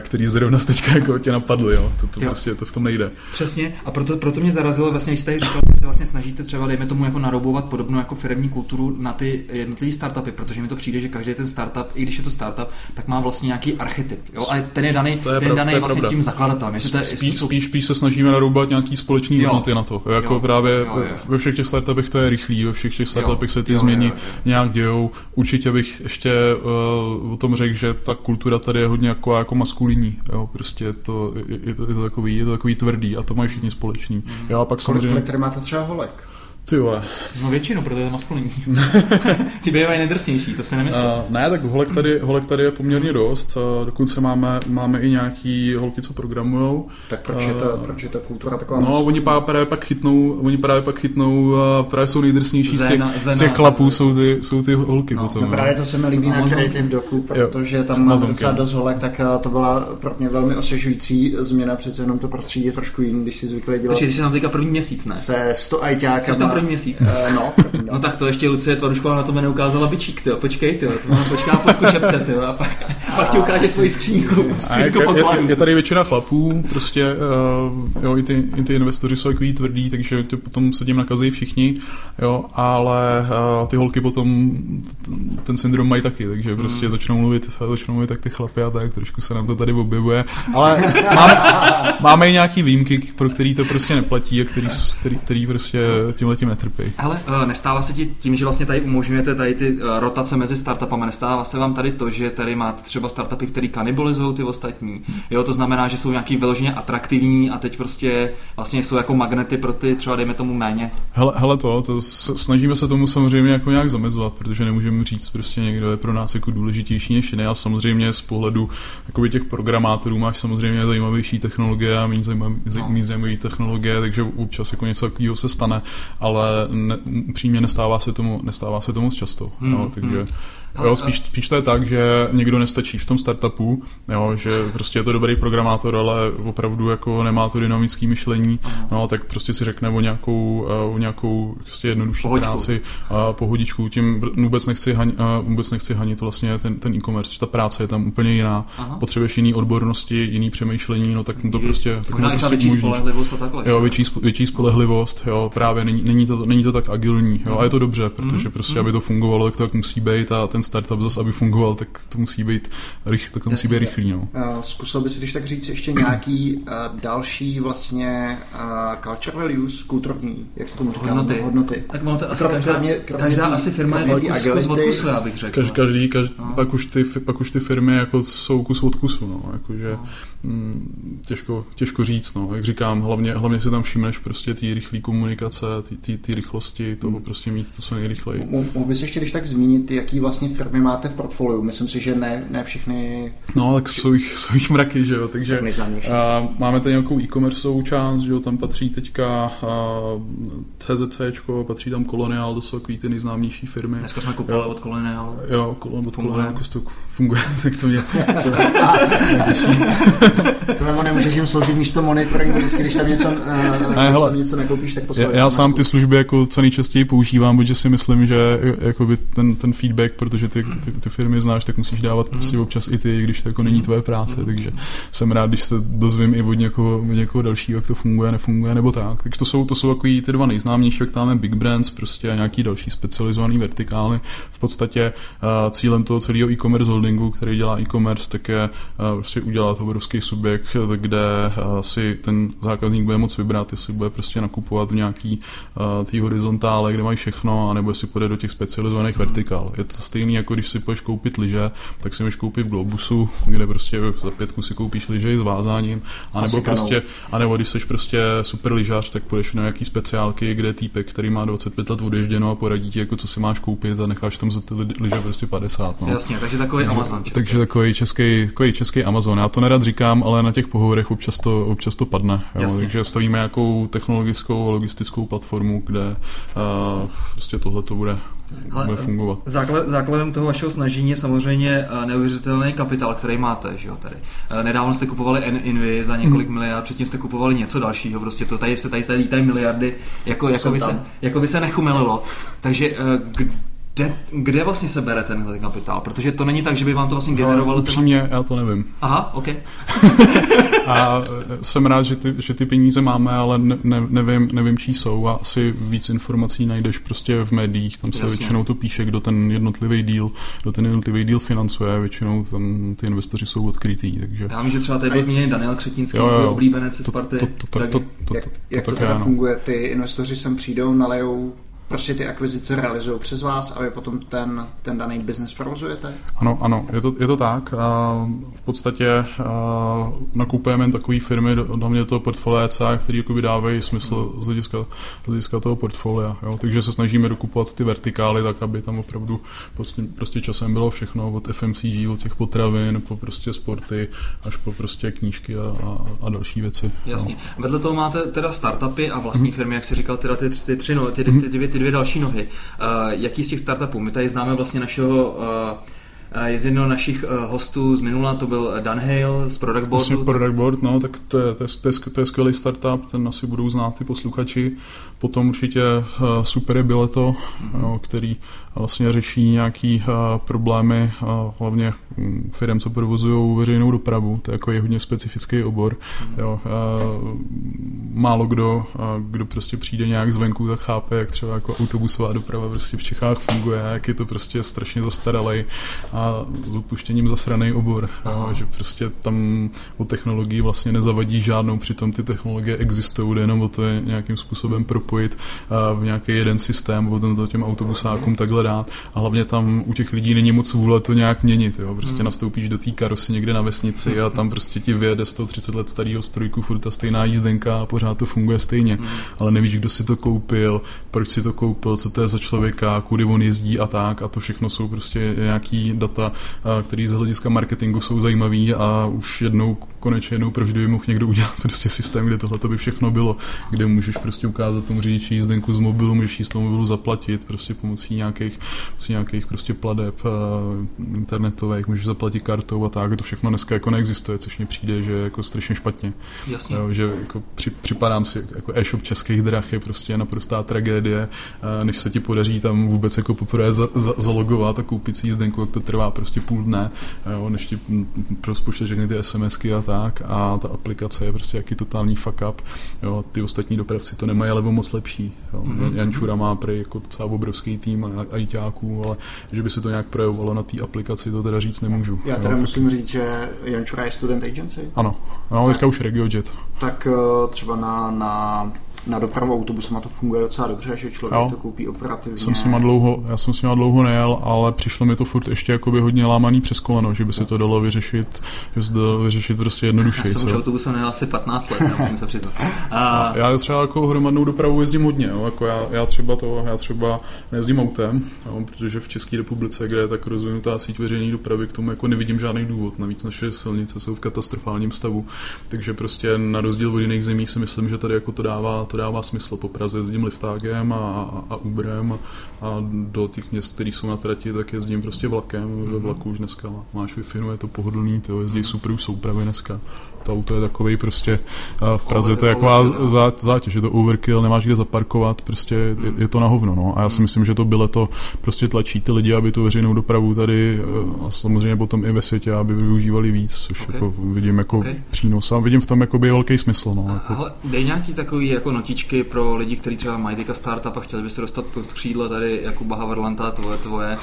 který zrovna teďka jako tě napadly. Jo. To, to, jo. Prostě, to v tom nejde. Přesně a proto, proto mě zarazilo, vlastně, když jste říkal, že se vlastně snažíte třeba, dejme tomu, jako naroubovat podobnou jako firemní kulturu na ty jednotlivé startupy, protože mi to přijde, že každý ten startup, i když je to startup, tak má vlastně nějaký archetyp. Jo? Ale ten je daný, je ten daný je vlastně pravda. Tím zakladatelem. Spíš, spíš, spíš se snažíme naroubat nějaký společný hodnoty na to. Jako jo. Právě jo, jo. Ve všech těch startupech to je rychlý, ve všech těch startupech jo. se ty jo, změny jo, jo, jo. nějak dějou. Určitě bych ještě uh, o tom řekl, že ta kultura tady je hodně jako, jako maskulinní. Jo? Prostě to, je, je, to, je, to takový, je to takový tvrdý a to mají všichni společný. Mm. Jo, a pak samozřejmě... Který máte třeba holek? Tyhle. No většinu, protože je maskulinní. Ty bývají nedrsnější, to se nemyslí. Uh, ne, tak holek tady, holek tady je poměrně dost, uh, dokonce máme, máme i nějaký holky, co programujou. Tak proč je ta, uh, proč je ta kultura taková? No, oni právě pak chytnou, oni právě pak chytnou, uh, právě jsou nejdrsnější z těch, z těch chlapů, jsou ty, jsou ty holky no, potom. No, právě to se mi líbí na Creative Docku, protože tam mám docela dost holek, tak uh, to byla pro mě velmi osvěžující změna, přece jenom to prostředí je trošku jiný, když si zvykli dělat. Takže ty jsi tam teďka první měsíc, ne? Se sto ajťákama. Měsíc. Uh, no. no tak to ještě Lucie Tvarušková na to mě neukázala bičík, tyjo, počkej, tyjo, to ona počká po zkušebce, tyjo, a pak, a... pak ti ukáže svoji skříňku, skříňku pokladu. Je, je tady většina chlapů, prostě, uh, jo, i ty, i ty investoři jsou takový tvrdí, takže ty potom se tím nakazí všichni, jo, ale uh, ty holky potom ten syndrom mají taky, takže prostě hmm. začnou mluvit, začnou mluvit tak ty chlapy a tak, trošku se nám to tady objevuje, ale máme, máme i nějaký výjimky, pro který to prostě neplatí a který, který, který prostě tímhletím netrpí. Hele, nestává se ti tím, že vlastně tady umožňujete tady ty rotace mezi startupama, nestává se vám tady to, že tady máte třeba startupy, které kanibalizují ty ostatní. Jo, to znamená, že jsou nějaký vyloženě atraktivní a teď prostě vlastně jsou jako magnety pro ty, třeba dejme tomu méně. Hele, hele to, to snažíme se tomu samozřejmě jako nějak zamezovat, protože nemůžeme říct prostě někdo je pro nás jako důležitější než jiný a samozřejmě z pohledu jakoby těch programátorů máš samozřejmě zajímavější technologie a méně zajímavé technologie, takže občas jako něco takového se stane, ale ale ne, přímě nestává se tomu, nestává se tomu často, hmm, no, takže... Hmm. Jo, spíš, spíš to je tak, že někdo nestačí v tom startupu, jo, že prostě je to dobrý programátor, ale opravdu jako nemá to dynamické myšlení, no, tak prostě si řekne o nějakou, o nějakou prostě jednodušší pohodičku. práci a pohodičku. Tím vůbec nechci, haň, vůbec nechci hanit vlastně ten, ten e-commerce, ta práce je tam úplně jiná, aha, potřebuješ jiný odbornosti, jiný přemýšlení, no tak mu to prostě... Možná i ta větší spolehlivost a takhle. Jo, větší, větší spolehlivost, jo, právě není, není, to, není to tak agilní, jo, a je to dobře, protože prostě, aby to fungovalo, tak to tak musí být a ten startup zase, aby fungoval, tak to musí být, rychl, tak to musí být rychlý. No. Zkusil bys, když tak říct, ještě nějaký uh, další vlastně uh, culture values, kulturní, jak se tomu říká? Hodnoty. Hodnoty. Tak mám to asi kromě, každá, kromě, kromě každá tý, asi firma je kus od kusu, já bych řekl. Kaž, každý, každý no. pak, už ty, pak už ty firmy jako jsou kus od kusu, no, jakože no. M, těžko, těžko říct, no, jak říkám, hlavně, hlavně si tam všimneš prostě ty rychlé komunikace, ty rychlosti, toho hmm. prostě mít to co nejrychleji. Mohl bys ještě když tak zmínit, jaký vlastně firmy máte v portfoliu? Myslím si, že ne, ne všechny... No, tak jsou jich, jsou jich mraky, že jo, takže uh, máme tady nějakou e-commerceovou část, že jo, tam patří teďka uh, CZCčko, patří tam Koloniál, to jsou takový ty nejznámější firmy. Dneska jsme kupovali od Koloniál. Jo, Kolon, od Koloniál, Kostuk funguje, tak to mě těší. Tohle nemůžeš jim sloužit místo monitoringu, vždycky, když tam něco, uh, ne, když tam něco nekoupíš, tak posloužíš. Já, já sám ty služby jako co nejčastěji používám, protože si myslím, že jakoby ten, ten feedback, protože ty, ty, ty firmy znáš, tak musíš dávat prostě občas i ty, když to jako není tvoje práce, takže jsem rád, když se dozvím i od někoho, od někoho dalšího, jak to funguje, nefunguje, nebo tak. Takže to jsou, to jsou takový ty dva nejznámější, jak tam je Big Brands, prostě a nějaký další specializovaný vertikály. V podstatě uh, cílem toho celého e-commerce holdingu, který dělá e-commerce, tak je uh, prostě udělat obrovský subjekt, kde uh, si ten zákazník bude moc vybrat, jestli bude prostě nakupovat v nějaký uh, tý horizontále, kde mají všechno, anebo jestli půjde do těch specializovaných vertikál. Je to stejný, jako když si půjdeš koupit lyže, tak si můžeš koupit v Globusu, kde prostě za pětku si koupíš lyže i s vázáním, anebo prostě, anebo když jsi prostě super lyžař, tak půjdeš na nějaký speciálky, kde je týpek, který má dvacet pět let odježděno a poradí ti, jako co si máš koupit a necháš tam za ty lyže prostě padesát. No. Jasně, takže takový takže, Amazon český. Takže takový český, takový český Amazon. Já to nerad říkám, ale na těch pohovorech občas to, občas to padne. Takže stavíme nějakou technologickou a logistickou platformu, kde uh, prostě tohle to bude, bude fungovat. Základ, základem toho vašeho snažení je samozřejmě neuvěřitelný kapitál, který máte, že jo, tady. Nedávno jste kupovali Envy za několik miliard, předtím jste kupovali něco dalšího, prostě to tady se tady, tady lítají miliardy, jako, jako, by se, jako by se nechumelilo. Takže kde, kde vlastně se bere tenhle kapitál? Protože to není tak, že by vám to vlastně generovalo... Upřímně, ten... já to nevím. Aha, ok. A jsem rád, že ty, že ty peníze máme, ale ne, nevím, nevím, čí jsou a asi víc informací najdeš prostě v médiích, tam se Jasně. většinou to píše, kdo ten jednotlivý deal, kdo ten jednotlivý deal financuje, většinou tam ty investoři jsou odkrytý, takže... Já vím, že třeba tady byl zmíněný Daniel Křetínský, tvůj oblíbenec z party. Jak to teda funguje? Ty investoři sem přijdou, nalejou... Prostě ty akvizice realizují přes vás a vy potom ten, ten daný biznes provozujete? Ano, ano, je to, je to tak. V podstatě nakupujeme jen takové firmy do mě toho portfolia, které dávají smysl z hlediska, z hlediska toho portfolia. Jo? Takže se snažíme dokupovat ty vertikály tak, aby tam opravdu prostě, prostě časem bylo všechno od F M C G, od těch potravin, po prostě sporty, až po prostě knížky a, a, a další věci. Jasně. No. Vedle toho máte teda startupy a vlastní mm-hmm. firmy, jak jsi říkal, teda ty, ty tři, no, ty, mm-hmm. ty dvě, ty dvě další nohy. Uh, jaký z těch startupů? My tady známe vlastně našeho uh... je z jednoho našich hostů z minula, to byl Dan Hale z Product Boardu. Vlastně Product Board, no, tak to je, to, je, to, je, to je skvělý startup, ten asi budou znát ty posluchači. Potom určitě uh, super je Bileto, mm-hmm. no, který vlastně řeší nějaký uh, problémy, uh, hlavně firm, co provozují veřejnou dopravu, to je, jako je hodně specifický obor. Mm-hmm. Jo, uh, málo kdo, uh, kdo prostě přijde nějak zvenku, tak chápe, jak třeba jako autobusová doprava prostě v Čechách funguje, jak je to prostě strašně zastaralej a s opuštěním zasranej obor, jo, že prostě tam o technologii vlastně nezavadí žádnou, přitom ty technologie existují, jde jenom o to je nějakým způsobem propojit v nějaký jeden systém, potom to těm autobusákům takhle dát a hlavně tam u těch lidí není moc vůle to nějak měnit, jo, prostě hmm. nastoupíš do té karosy někde na vesnici a tam prostě ti vyjede sto třicet let starýho strojku, furt ta stejná jízdenka a pořád možná to funguje stejně, mm. ale nevíš, kdo si to koupil, proč si to koupil, co to je za člověka, kudy on jezdí a tak, a to všechno jsou prostě nějaký data, které z hlediska marketingu jsou zajímavý a už jednou, konečně jednou provždy by mohl někdo udělat prostě systém, kde tohle to by všechno bylo, kde můžeš prostě ukázat tomu řidiči jízdenku z mobilu, můžeš číslo mobilu zaplatit prostě pomocí nějakých, pomocí nějakých prostě pladeb internetových, můžeš zaplatit kartou a tak, to všechno dneska jako neexistuje, což mi přijde, že jako strašně špatně. Jasně. Že jako při, připadám si, jako e-shop Českých drah je prostě naprostá tragédie, než se ti podaří tam vůbec jako poprvé za, za, zalogovat a koupit si jízdenku, jak to trvá prostě půl dne, jo, než ti rozpočteš všechny ty SMSky a tak, a ta aplikace je prostě jaký totální fuck up, jo, ty ostatní dopravci to nemají, ale moc lepší, jo. Mm-hmm. Jan Čura má prej jako docela obrovský tým a ajťáků, ale že by se to nějak projevovalo na té aplikaci, to teda říct nemůžu. Já teda jo, musím tak... říct, že Jan Čura je student agency. Ano, ano, dneska už RegioJet. Tak třeba na, na, na dopravu autobusama to funguje docela dobře, že člověk jo. to koupí operativně. Jsem s nima dlouho, já jsem s nima dlouho nejel, ale přišlo mi to furt ještě jakoby hodně lámaný přes koleno, že by se to dalo vyřešit, že se to dalo vyřešit prostě jednodušeji. Já jsem už autobusem nejel asi patnáct let, já musím se přiznat. A... Já třeba jako hromadnou dopravu jezdím hodně, jo, jako já, já třeba to, já třeba nejezdím autem, jo, protože v České republice, kde je tak rozvinutá síť veřejné dopravy, k tomu jako nevidím žádný důvod, navíc naše silnice jsou v katastrofálním stavu, takže prostě na rozdíl od jiných zemí si myslím, že tady jako to dává to dává smysl. Po Praze jezdím liftákem a, a, a Uberem a, a do těch měst, které jsou na trati, tak jezdím prostě vlakem. Ve vlaku už dneska máš Wi-Fi, je to pohodlný, tyjo, jezdí super soupravy dneska. To auto je takovej prostě v Praze, to je taková zá, zátěž, je to overkill, nemáš kde zaparkovat, prostě je, je to na hovno, no. A já si myslím, že to Bileto prostě tlačí ty lidi, aby tu veřejnou dopravu tady a samozřejmě potom i ve světě, aby využívali víc, což okay. jako vidím jako okay. přínos. A vidím v tom jakoby velký smysl, no. Jako. Hele, dej nějaký takový jako notičky pro lidi, kteří třeba mají teďka startup a chtěli by se dostat pod křídla tady Jakuba Havrlanta, tvoje, tvoje.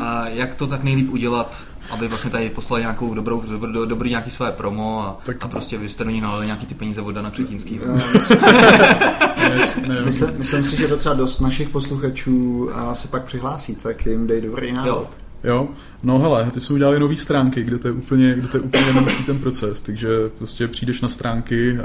A jak to tak nejlíp udělat, aby vlastně tady poslali nějakou dobrou, dobrý, dobrý nějaký své promo a, tak, a prostě vy jste do ní nalili nějaký ty peníze od Dana Křetínskýho. Myslím, myslím si, že docela dost našich posluchačů se pak přihlásí, tak jim dej dobrý návod. Jo, no hele, ty jsme udělali nový stránky, kde to je úplně, kde to je úplně jednoduchý ten proces, takže prostě přijdeš na stránky,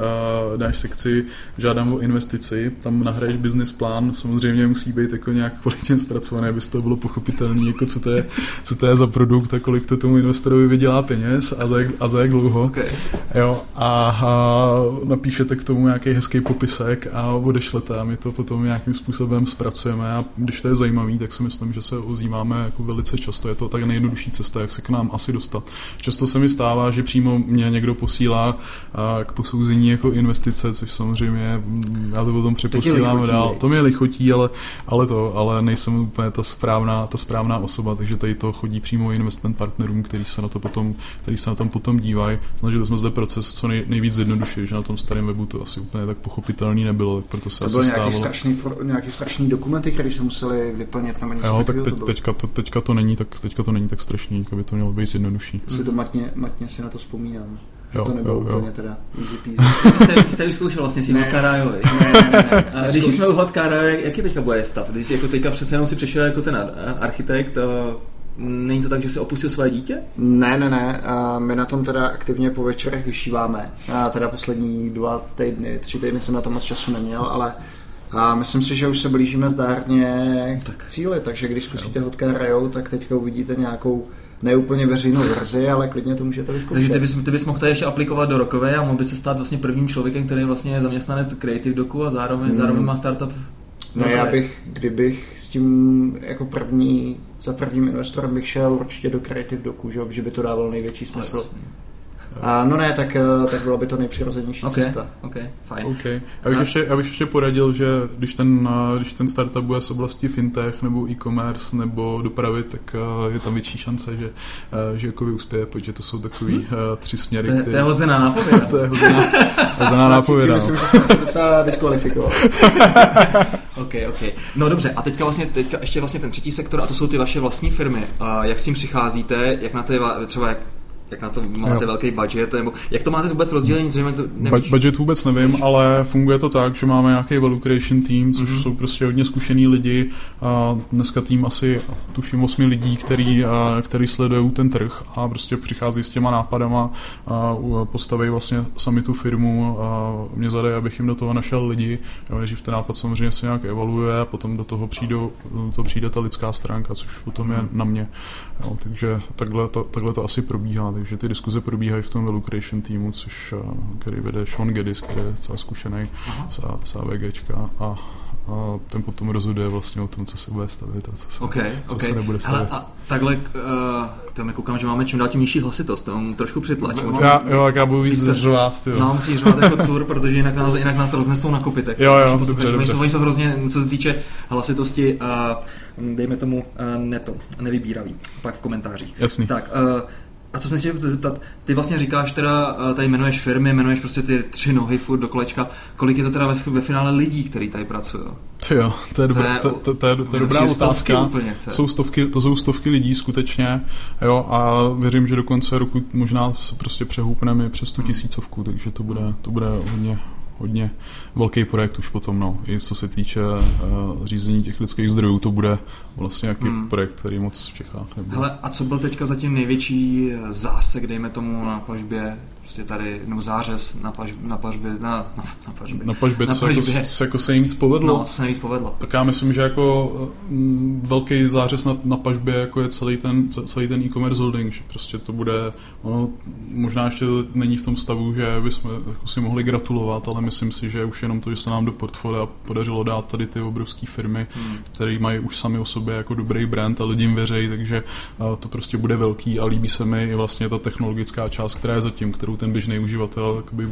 dáš sekci, žádám o investici, tam nahraješ business plán, samozřejmě musí být jako nějak kvalitně zpracované, aby to bylo pochopitelné, jako co to je, co to je za produkt a kolik to tomu investorovi vydělá peněz a za jak, a za jak dlouho. Okay. Jo, a, a napíšete k tomu nějaký hezký popisek a odešlete a my to potom nějakým způsobem zpracujeme a když to je zajímavý, tak si myslím, že se ozýváme jako velice často. Je to tak nejjednodušší cesta, jak se k nám asi dostat. Často se mi stává, že přímo mě někdo posílá k posouzení jako investice, což samozřejmě já to potom přeposílám dál. To mě lichotí, ale, ale to, ale nejsem úplně ta správná, ta správná osoba, takže tady to chodí přímo investment partnerům, kteří se na to potom, kteří se na tom potom dívají. Snažili jsme zde proces co nej, nejvíc zjednodušit, že na tom starém webu to asi úplně tak pochopitelný nebylo, tak proto se to asi nějaký stávalo. Strašný, nějaký strašný dokumenty, které se museli vyplnit nebo něco. Jo, tak teď, to teďka, to, teďka to není tak teďka to není tak strašný, aby to mělo být jednodušší. Si to matně, matně si na to vzpomínám. Jo, to nebylo jo, úplně jo. Teda easy peasy. Jste vyzkoušel vlastně si Hladká rájovej. Ne, ne, ne. ne. Když jsme u Hladká rájovej, jaký teďka bude stav? Když jako teďka přece jenom si přešel jako ten architekt, není to tak, že jsi opustil svoje dítě? Ne, ne, ne. My na tom teda aktivně po večerech vyšíváme. Teda poslední dva týdny, tři týdny jsem na to moc času neměl, ale a myslím si, že už se blížíme zdárně k cíli, takže když zkusíte Hotká Rajou, tak teďka uvidíte nějakou neúplně veřejnou verzi, ale klidně to můžete vyzkoušet. Takže ty bys, ty bys mohl tady ještě aplikovat do Rockaway a mohl by se stát vlastně prvním člověkem, který vlastně je zaměstnanec Creative Docku a zároveň, hmm. zároveň má startup. No já bych, kdybych s tím jako první, za prvním investorem bych šel určitě do Creative Docku, že, že by to dávalo největší smysl. Vlastně. A no ne, tak, tak byla by to nejpřirozenější okay, cesta. Okay, fajn. Okay. Já bych, ještě, já bych ještě poradil, že když ten, když ten startup bude z oblasti fintech nebo e-commerce nebo dopravy, tak je tam větší šance, že, že jako uspěje, protože to jsou takový hmm. tři směry. To je hozená nápověda. To je hozená nápověda. Myslím, že jsme se docela diskvalifikovali. Ok, ok. No dobře, a teďka vlastně teďka ještě vlastně ten třetí sektor a to jsou ty vaše vlastní firmy. Jak s tím přicházíte, jak na ty třeba jak Jak na to máte jo. velký budget, nebo jak to máte vůbec rozdělení, co to nevíš? Budget vůbec nevím, nevíš? Ale funguje to tak, že máme nějaký value creation team, což mm-hmm. jsou prostě hodně zkušený lidi a dneska tým asi tuším osmi lidí, který, který sledují ten trh a prostě přichází s těma nápadama a postaví vlastně sami tu firmu a mě zadají, abych jim do toho našel lidi, než ten nápad samozřejmě se nějak evaluuje a potom do toho přijdou, do toho přijde ta lidská stránka, což potom je na mě. Jo, takže takhle to, takhle to asi probíhá. Takže ty diskuze probíhají v tom value creation týmu, což, který vede Sean Geddes, který je celá zkušený z AVGčka a, a ten potom rozhoduje vlastně o tom, co se bude stavit a co se, okay, co okay. se nebude stavit. Hele, a takhle uh, tam koukám, že máme čím dál tím nižší hlasitost, tam trošku přitlačím. Jo, jak já budu víc řvát, tyjo. No, musíš řvát jako tur, protože jinak nás, jinak nás roznesou na kopitek. Jo, jo, dobře, dobře. Oni jsou hrozně, co se týče hlasitosti, uh, dejme tomu uh, neto, nevybíravý, pak v komentářích. Jasný. Tak, uh, a co jsem si chtěl zeptat, ty vlastně říkáš teda, tady jmenuješ firmy, jmenuješ prostě ty tři nohy furt do kolečka, kolik je to teda ve, ve finále lidí, kteří tady pracují? Jo, to je, to dobrá, je, to, to, to je, to je dobrá otázka, úplně, to, je. Jsou stovky, to jsou stovky lidí skutečně, jo, a věřím, že do konce roku možná se prostě přehoupneme přes tu tisícovku, takže to bude, to bude hodně... hodně velký projekt už potom, no. I co se týče uh, řízení těch lidských zdrojů, to bude vlastně nějaký hmm. projekt, který moc v Čechách nebude. Hele, a co byl teďka zatím největší zásek, dejme tomu, na pažbě, prostě tady, nebo zářez na, paž, na pažbě, na, na, na pažbě. Na pažbě, co, na pažbě. Jako, co jako se nejvíc povedlo? No, co se nejvíc povedlo. Tak já myslím, že jako m, velký zářez na, na pažbě, jako je celý ten, celý ten e-commerce holding, že prostě to bude, ono možná ještě není v tom stavu, že bychom jako si mohli gratulovat, ale myslím si, že už jenom to, že se nám do portfolia podařilo dát tady ty obrovské firmy, hmm. které mají už sami o sobě jako dobrý brand a lidím věří, takže to prostě bude velký a líbí se mi i vlastně ta technologická část, která je zatím, kterou ten běžný uživatel jakoby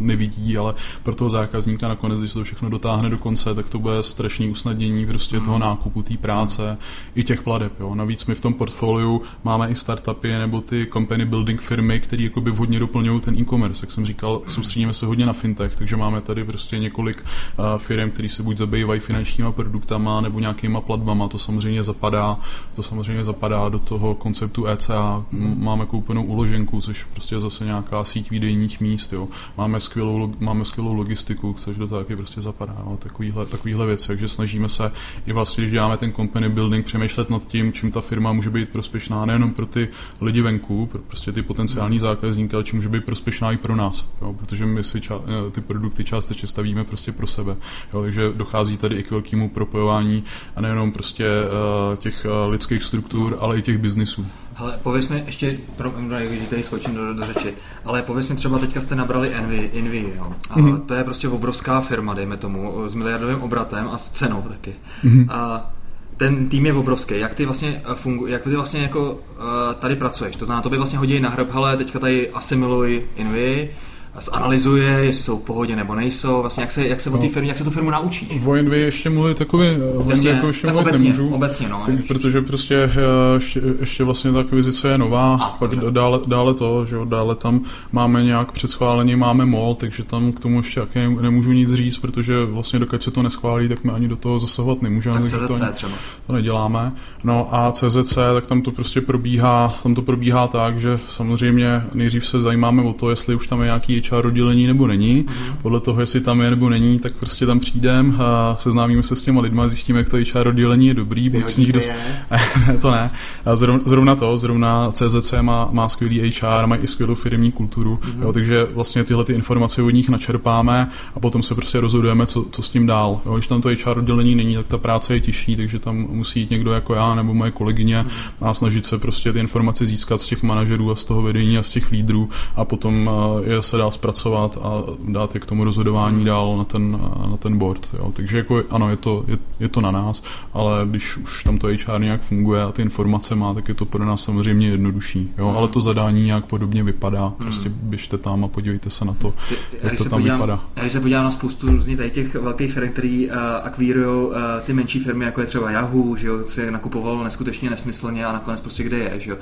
nevidí, ale pro toho zákazníka nakonec, když se to všechno dotáhne do konce, tak to bude strašné usnadnění prostě mm. toho nákupu, té práce i těch plateb. Jo. Navíc my v tom portfoliu máme i startupy nebo ty company building firmy, které jakoby hodně doplňují ten e-commerce. Jak jsem říkal, soustředíme se hodně na fintech, takže máme tady prostě několik uh, firm, které se buď zabývají finančníma produktama nebo nějakýma platbama. To samozřejmě zapadá, to samozřejmě zapadá do toho konceptu E C A. Mm. Máme koupenou uloženku, což prostě je zase nějaká síť výdejních míst, jo. Máme skvělou, máme skvělou logistiku, což do toho taky prostě zapadá, no, takovýhle, takovýhle věci, takže snažíme se i vlastně, když děláme ten company building, přemýšlet nad tím, čím ta firma může být prospěšná nejenom pro ty lidi venku, pro prostě ty potenciální mm. zákazníky, ale čím může být prospěšná i pro nás, jo, protože my si ča- ty produkty částečně stavíme prostě pro sebe, jo, takže dochází tady i k velkému propojování a nejenom prostě uh, těch uh, lidských struktur, ale i těch biznisů. Ale pověz mi ještě, když tady skočím do, do řeči, ale pověz mi třeba, teďka jste nabrali Envy, Envy jo? A mm-hmm. to je prostě obrovská firma, dejme tomu, s miliardovým obratem a s cenou taky. Mm-hmm. A ten tým je obrovský. Jak ty vlastně, fungu, jak ty vlastně jako, tady pracuješ? To znamená, to by vlastně hodí na hrb, hele, teďka tady asimiluj Envy, zanalizuje, jestli jsou v pohodě nebo nejsou, vlastně jak se, jak se, no. o té firmě, jak se tu firmu naučí. O Envy ještě mluvit takový, vlastně jako ještě tak mluvit obecně, nemůžu, obecně, no, tak, protože prostě ještě, ještě vlastně ta akvizice je nová, a, pak dále, dále to, že jo, dále tam máme nějak předschválení, máme mol, takže tam k tomu ještě také nemůžu nic říct, protože vlastně dokud se to neschválí, tak my ani do toho zasahovat nemůžeme. Tak C Z C to, ani, třeba. To neděláme. No a C Z C, tak tam to prostě probíhá, tam to probíhá tak, že samozřejmě nejdřív se zajímáme o to, jestli už tam je nějaký H R oddělení nebo není. Podle toho, jestli tam je nebo není, tak prostě tam přijdem a seznámíme se s těma lidma, zjistíme, jak to H R oddělení je dobrý, buď z nich dost... ne, to ne. Zrovna, zrovna to, zrovna C Z C má, má skvělý H R, mají i skvělou firmní kulturu, mm-hmm. jo, takže vlastně tyhle ty informace od nich načerpáme a potom se prostě rozhodujeme, co, co s tím dál. Jo, když tam to H R oddělení není, tak ta práce je těžší, takže tam musí jít někdo jako já nebo moje kolegyně mm-hmm. a snažit se prostě ty informace získat z těch manažerů a z toho vedení a z těch lídrů a potom je se dá zpracovat a dát je k tomu rozhodování dál na ten, na ten board. Jo. Takže jako, ano, je to, je, je to na nás, ale když už tam to H R nějak funguje a ty informace má, tak je to pro nás samozřejmě jednodušší. Jo. Ale to zadání nějak podobně vypadá. Prostě běžte tam a podívejte se na to, ty, ty, jak to tam podívám, vypadá. Když se podívám na spoustu různě tady těch velkých firm, který uh, akvírují uh, ty menší firmy, jako je třeba Yahoo, že jo, se nakupovalo neskutečně nesmyslně a nakonec prostě kde je, že jo.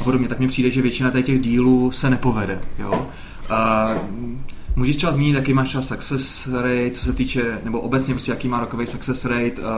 A podobně, tak mi přijde, že většina těch dílů se nepovede, jo. Uh, Můžeš třeba zmínit, jaký máš třeba success rate, co se týče, nebo obecně prostě, jaký má rokový success rate uh,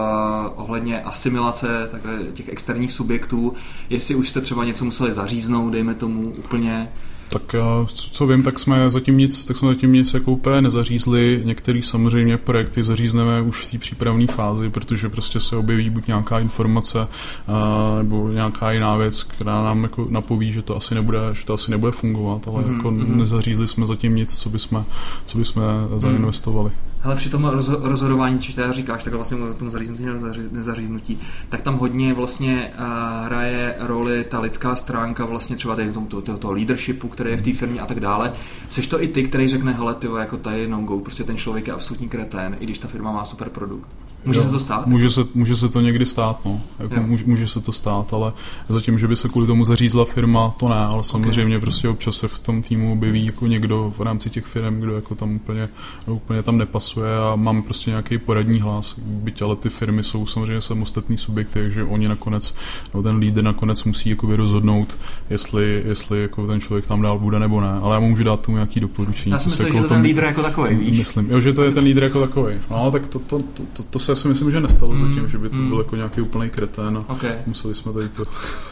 ohledně asimilace takhle, těch externích subjektů, jestli už jste třeba něco museli zaříznout, dejme tomu úplně. Tak co vím, tak jsme zatím nic, tak jsme zatím nic jako úplně nezařízli. Některé samozřejmě projekty zařízneme už v té přípravné fázi, protože prostě se objeví buď nějaká informace a, nebo nějaká jiná věc, která nám jako napoví, že to asi nebude, že to asi nebude fungovat, ale mm-hmm. jako nezařízli jsme zatím nic, co bychom, co bychom mm-hmm. zainvestovali. Ale při tom rozhodování, či teda říkáš, takhle vlastně o tom zaříznutí nebo nezaříznutí, tak tam hodně vlastně uh, hraje roli ta lidská stránka vlastně třeba tady tomu, to, to, toho leadershipu, který je v té firmě a tak dále. Seš to i ty, který řekne, hele tyvo, jako tady no go, prostě ten člověk je absolutní kretén, i když ta firma má super produkt. Může jo, se to stát? Může se, může se to někdy stát, no. Jako může, může se to stát, ale zatím, že by se kvůli tomu zařízla firma, to ne, ale samozřejmě okay. prostě občas se v tom týmu objeví jako někdo v rámci těch firm, kdo jako tam úplně, úplně tam nepasuje a mám prostě nějaký poradní hlas, byť ale ty firmy jsou samozřejmě samostatný subjekty, takže oni nakonec, no ten líder nakonec musí jakoby rozhodnout, jestli, jestli jako ten člověk tam dál bude nebo ne, ale já mu můžu dát tomu nějaký doporučení. Já si myslím, jako že to ten lídr jako takovej, víš? Myslím, jo, že to je ten lídr jako takovej. No, tak to, to, to, to, to se já si myslím, že nestalo mm. zatím, že by to mm. byl jako nějaký úplný kretén a okay. museli jsme tady to,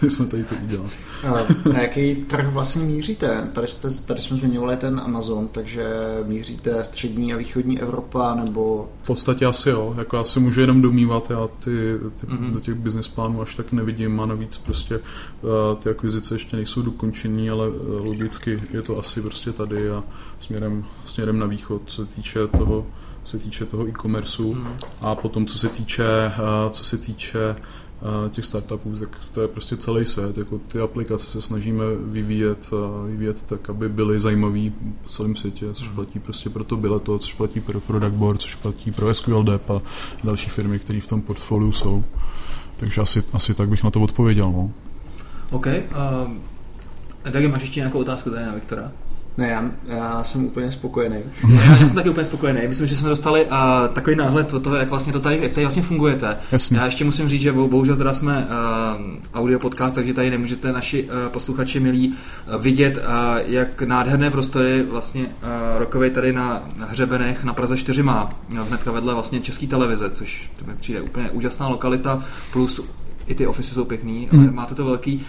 jsme tady to udělat. Na jaký trh vlastně míříte? Tady, jste, tady jsme zmiňovali ten Amazon, takže míříte střední a východní Evropa, nebo... V podstatě asi jo, jako já si můžu jenom domývat, já ty, ty, mm. do těch business plánů až tak nevidím a navíc prostě ty akvizice ještě nejsou dokončený, ale logicky je to asi prostě tady a směrem, směrem na východ, co týče toho se týče toho e-commerceu mm. a potom co se týče co se týče těch startupů, tak to je prostě celý svět, jako ty aplikace se snažíme vyvíjet, vyvíjet tak, aby byly zajímavý v celém světě, což platí prostě pro to Bileto, což platí pro Product Board, což platí pro S Q L Dev a další firmy, které v tom portfoliu jsou, takže asi, asi tak bych na to odpověděl, no. OK, um, takže máš ještě nějakou otázku tady na Viktora? Ne, já, já jsem úplně spokojený. Já, já jsem taky úplně spokojený. Myslím, že jsme dostali uh, takový náhled od toho, jak vlastně to tady, jak tady vlastně fungujete. Jasně. Já ještě musím říct, že bohužel teda jsme uh, audio podcast, takže tady nemůžete naši uh, posluchači milí uh, vidět, uh, jak nádherné prostory vlastně uh, Rockway tady na hřebenech na Praze čtyři má. Hnedka vedle vlastně České televize, což to mi přijde úplně úžasná lokalita, plus i ty ofisy jsou pěkný, ale mm. máte to velký.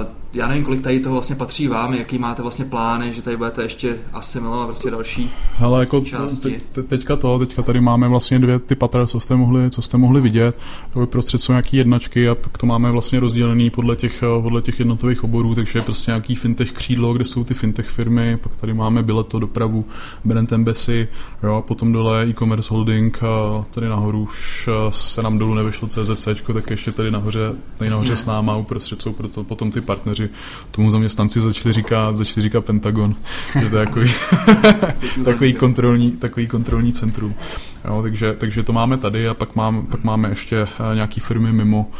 Uh, já nevím, kolik tady toho vlastně patří vám, jaký máte vlastně plány, že tady budete ještě asimilovat prostě další hele, jako části. Te, teďka to, teďka tady máme vlastně dvě ty patra, co jste mohli, co jste mohli vidět. Prostřed jsou nějaký jednačky a to máme vlastně rozdělený podle těch, podle těch jednotových oborů, takže je prostě nějaký fintech křídlo, kde jsou ty fintech firmy, pak tady máme Bileto, dopravu, Brand Embassy, jo, a potom dole e-commerce holding, a tady nahoru už se nám dolů nevešlo C Z C, tak ještě tady nahoře, tady nahoře s náma, uprostřed jsou proto, potom ty partneři. Tomu zaměstnanci začali říkat, začali říkat Pentagon, že to je takový, takový, kontrolní, takový kontrolní centrum. Jo, takže, takže to máme tady a pak, mám, pak máme ještě nějaký firmy mimo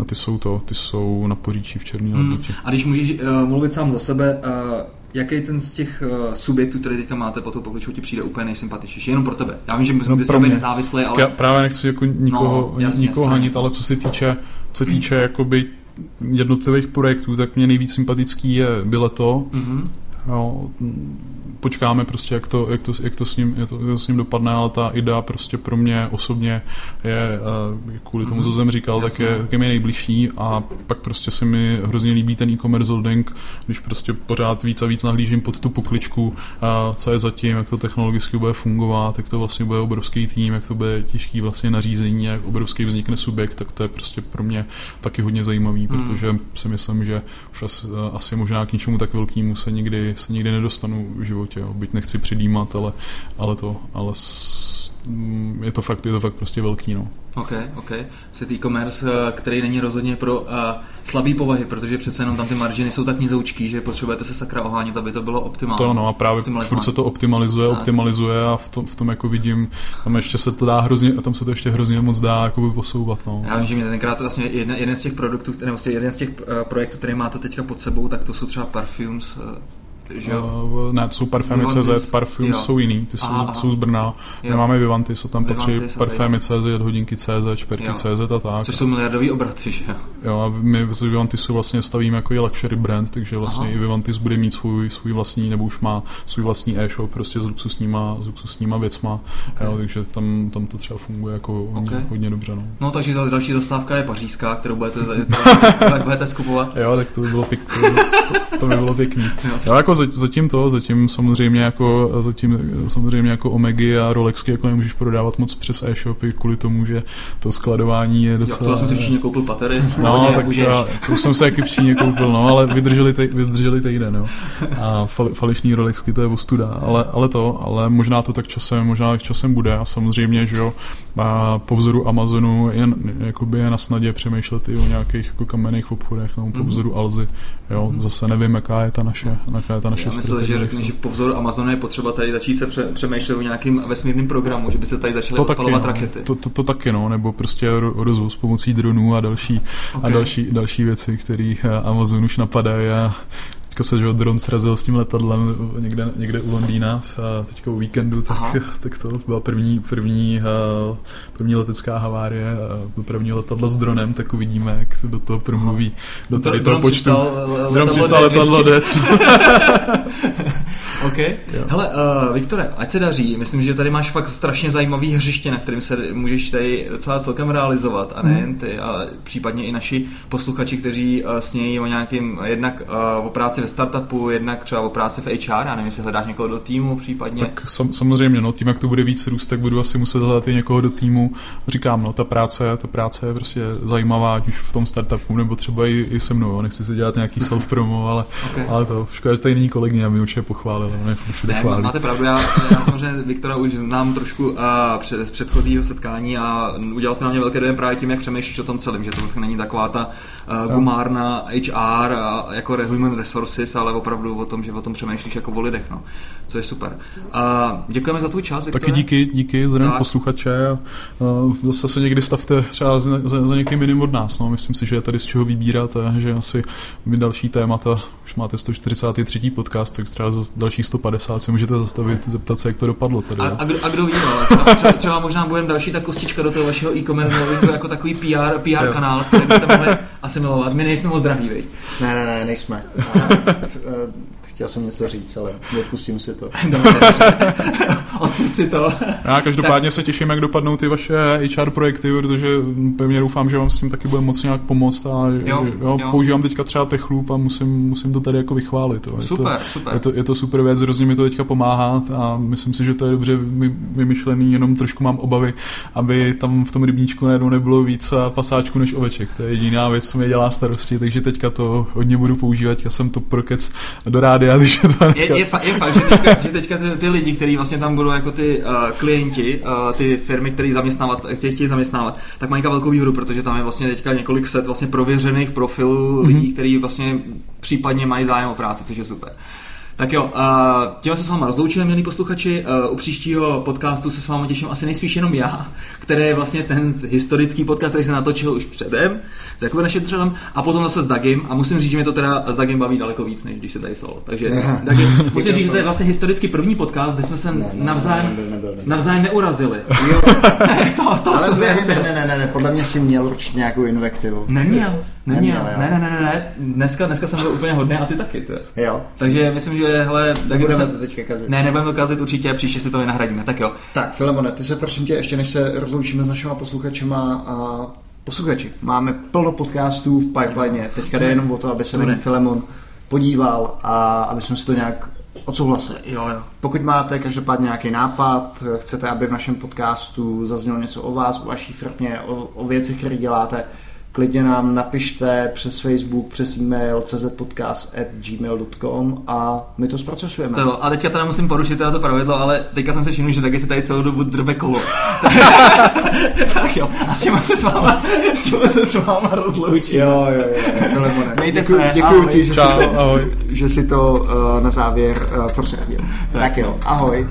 a ty jsou to, ty jsou na Poříčí v Černý Lednici. A když můžeš uh, mluvit sám za sebe, uh... jaký ten z těch uh, subjektů, který teďka máte po tou pokličku, ti přijde úplně nejsympatičnější? Jenom pro tebe. Já vím, že musím být no, nezávislý, ale... Já právě nechci jako nikoho, no, jasně, nikoho hanit, ale co se týče, co týče jakoby jednotlivých projektů, tak mě nejvíc sympatický je Bileto. Mm-hmm. No, počkáme prostě, jak to, jak to, jak to, s ním, jak to, jak to s ním dopadne, ale ta idea prostě pro mě osobně je, kvůli tomu, co jsem říkal, tak je, tak je mi nejbližší a pak prostě se mi hrozně líbí ten e-commerce holding, když prostě pořád víc a víc nahlížím pod tu pokličku, co je zatím, jak to technologicky bude fungovat, jak to vlastně bude obrovský tým, jak to bude těžký vlastně nařízení, jak obrovský vznikne subjekt, tak to je prostě pro mě taky hodně zajímavý, mm. protože si myslím, že už asi, asi možná k ničemu tak velkému se nikdy se nikdy nedostanu v životě, jo. Byť nechci přidýmat, ale, ale to, ale s, je to fakt, je to fakt prostě velký, no. OK, OK. Svět e-commerce, který není rozhodně pro uh, slabý povahy, protože přece jenom tam ty marginy jsou tak nizoučký, že potřebujete se sakra ohánět, aby to bylo optimální. To no a právě furt se to optimalizuje, tak. optimalizuje a v tom, v tom jako vidím, tam ještě se to dá hrozně, a tam se to ještě hrozně moc dá jakoby posouvat, no. Já vím, že mě tenkrát vlastně jeden, jeden z těch produktů, nebo jeden z těch uh, projektů, které máte teďka pod sebou, tak to jsou třeba parfums, uh, Uh, ne, to jsou parfémy tečka cé zet, parfum jsou jiný, ty jsou, aha, jsou z Brna, nemáme Vivantys, jsou tam patří parfémy tečka cé zet, hodinky tečka cé zet, šperky tečka cé zet a tak. Což jsou miliardový obraty, že jo? Jo, a my z Vivantysu vlastně stavíme jako i luxury brand, takže vlastně aha. i Vivantys bude mít svůj, svůj vlastní, nebo už má svůj vlastní e-shop prostě s luxusníma, s luxusníma věcma, okay. jo, takže tam, tam to třeba funguje jako okay. hodně dobře. No, no takže další zastávka je pařížská, kterou budete, tak budete skupovat. Jo, tak to by bylo pěkný. To, to by bylo pěkný. Jo, jako zatím to, zatím samozřejmě jako zatím samozřejmě jako Omegy a Rolexky jako nemůžeš prodávat moc přes e-shopy kvůli tomu, že to skladování je docela... Jo, to jsem si v Číně koupil patery. No, tak já, to už jsem se taky v Číně koupil, no, ale vydrželi, te, vydrželi týden, jo. A fal, falešní Rolexky, to je ostuda, ale, ale to, ale možná to tak časem, možná tak časem bude a samozřejmě, že jo, a po vzoru Amazonu je, jakoby je na snadě přemýšlet i o nějakých jako kamenných obchodech, no, po vzoru Alzy, jo, mm-hmm. zase nevím, jaká je ta naše, jaká je ta naše já strategie. Já myslím, že řekne, že po vzoru Amazonu je potřeba tady začít se pře- přemýšlet o nějakým vesmírným programu, že by se tady začaly odpalovat rakety. To, to, to taky, no, nebo prostě rozvoz pomocí dronů a další, okay. a další, další věci, které Amazon už napadají a teďka se, že dron srazil s tím letadlem někde, někde u Londýna a teďka u víkendu, tak, tak to byla první, první, první letecká havárie do prvního letadla s dronem, tak uvidíme, jak se do toho promluví. Do tady dron toho počtu. Dron přistal letadlo D. OK. Jo. Hele, uh, Viktore, ať se daří. Myslím, že tady máš fakt strašně zajímavý hřiště, na kterým se můžeš tady docela celkem realizovat. A nejen ty, ale případně i naši posluchači, kteří uh, snějí o nějakým jednak uh, o práci ve startupu, jednak třeba o práci v há er, já nevím, jestli hledáš někoho do týmu případně. Tak sam, samozřejmě, no, tím, jak to bude víc růst, tak budu asi muset hledat i někoho do týmu. Říkám, no, ta práce, ta práce je prostě zajímavá, ať už v tom startupu, nebo třeba i, i se mnou. Nechci se dělat nějaký self-promo, ale, okay. ale to škoda, že tady není kolegyně, aby určitě pochválil. Ne, ne, máte pravdu, já, já samozřejmě Viktora už znám trošku a před, z předchozího setkání a udělal se na mě velké dojem právě tím, jak přemýšlíš o tom celém, že to není taková ta uh, gumárna há er a jako human resources, ale opravdu o tom, že o tom přemýšlíš jako o lidech, no, co je super. Uh, děkujeme za tvůj čas, Viktore. Taky díky, díky, zdravím posluchače a uh, zase se někdy stavte třeba za, za, za někým jiným od nás, no, myslím si, že je tady z čeho vybírat a že asi my další témata, už máte sto čtyřicátý třetí podcast, tak třeba za další sto padesát se můžete zastavit, zeptat se, jak to dopadlo tady. A, a, kdo, a kdo ví, třeba, třeba, třeba možná budeme další ta kostička do toho vašeho e-commerce, jako takový pé er, pé er kanál, který byste mohli asimilovat. My nejsme moc drahý, vej. Ne, ne, ne, nejsme. Chtěl jsem něco říct, ale odpustím si to. Odpustím to. Já každopádně tak se těším, jak dopadnou ty vaše há er projekty, protože pevně doufám, že vám s tím taky bude moc nějak pomoct. A jo, jo, jo. Používám teďka třeba TechLoop a musím, musím to tady jako vychválit. Jo. Super, je to, super. Je to, je to super věc, hrozně mi to teďka pomáhá a myslím si, že to je dobře vymyšlený, jenom trošku mám obavy, aby tam v tom rybníčku najednou nebylo víc pasáčku než oveček. To je jediná věc, co mě dělá starosti, takže teďka to hodně budu používat. Já jsem to prokec do rádia, když to teďka... je, je, fa- je fakt, že teďka, že teďka ty, ty lidi, kteří vlastně tam budou jako ty uh, klienti, uh, ty firmy, které zaměstnávat, chtějí zaměstnávat, tak mají velkou výhodu, protože tam je vlastně teďka několik set vlastně prověřených profilů mm-hmm. lidí, kteří vlastně případně mají zájem o práci, což je super. Tak jo, uh, těma se s váma rozloučíme, milí posluchači, uh, u příštího podcastu se s váma těším asi nejspíš jenom já, který je vlastně ten historický podcast, který se natočil už předem, s Jakubem Nešetřilem a potom zase s Dagim a musím říct, že mě to teda s Dagim baví daleko víc, než když se tady solo, takže yeah. Dagim, musím říct, že to je vlastně historicky první podcast, kde jsme se ne, ne, navzájem, nebyl, nebyl, nebyl. navzájem neurazili. Jo. ne, to, to ale ne, ne, ne, ne, ne, podle mě jsi měl určitě nějakou invektivu. Neměl. Neměl, neměl ne, ne, ne, ne, dneska, dneska jsem byl úplně hodný a ty taky, to. Jo. Takže myslím, že, hele, nebudeme se... to teďka kazit. Ne, nebudeme to kazit určitě, příště si to vynahradíme, tak jo. Tak, Filemone, ty se prosím tě, ještě než se rozloučíme s našima posluchačema a posluchači, máme plno podcastů v pipeline, teďka jde jenom o to, aby se na Filemon podíval a aby jsme si to nějak odsouhlasili. Jo, jo. Pokud máte každopádně nějaký nápad, chcete, aby v našem podcastu zaznělo něco o vás, o vaší firmě, o, o věcech, které děláte, klidně nám napište přes Facebook, přes e-mail cé zet podcast tečka gmail tečka com a my to zpracujeme. To, a teďka teda musím porušit teda to pravidlo, ale teďka jsem se všiml, že taky si tady celou dobu drbe kolo. Tak jo, a s těma se s váma, s těma se s váma rozloučím. Jo, jo, jo, Filemone. Mějte se. Děkuju ti, že, že si to uh, na závěr uh, prosadil. Tak. tak jo, ahoj.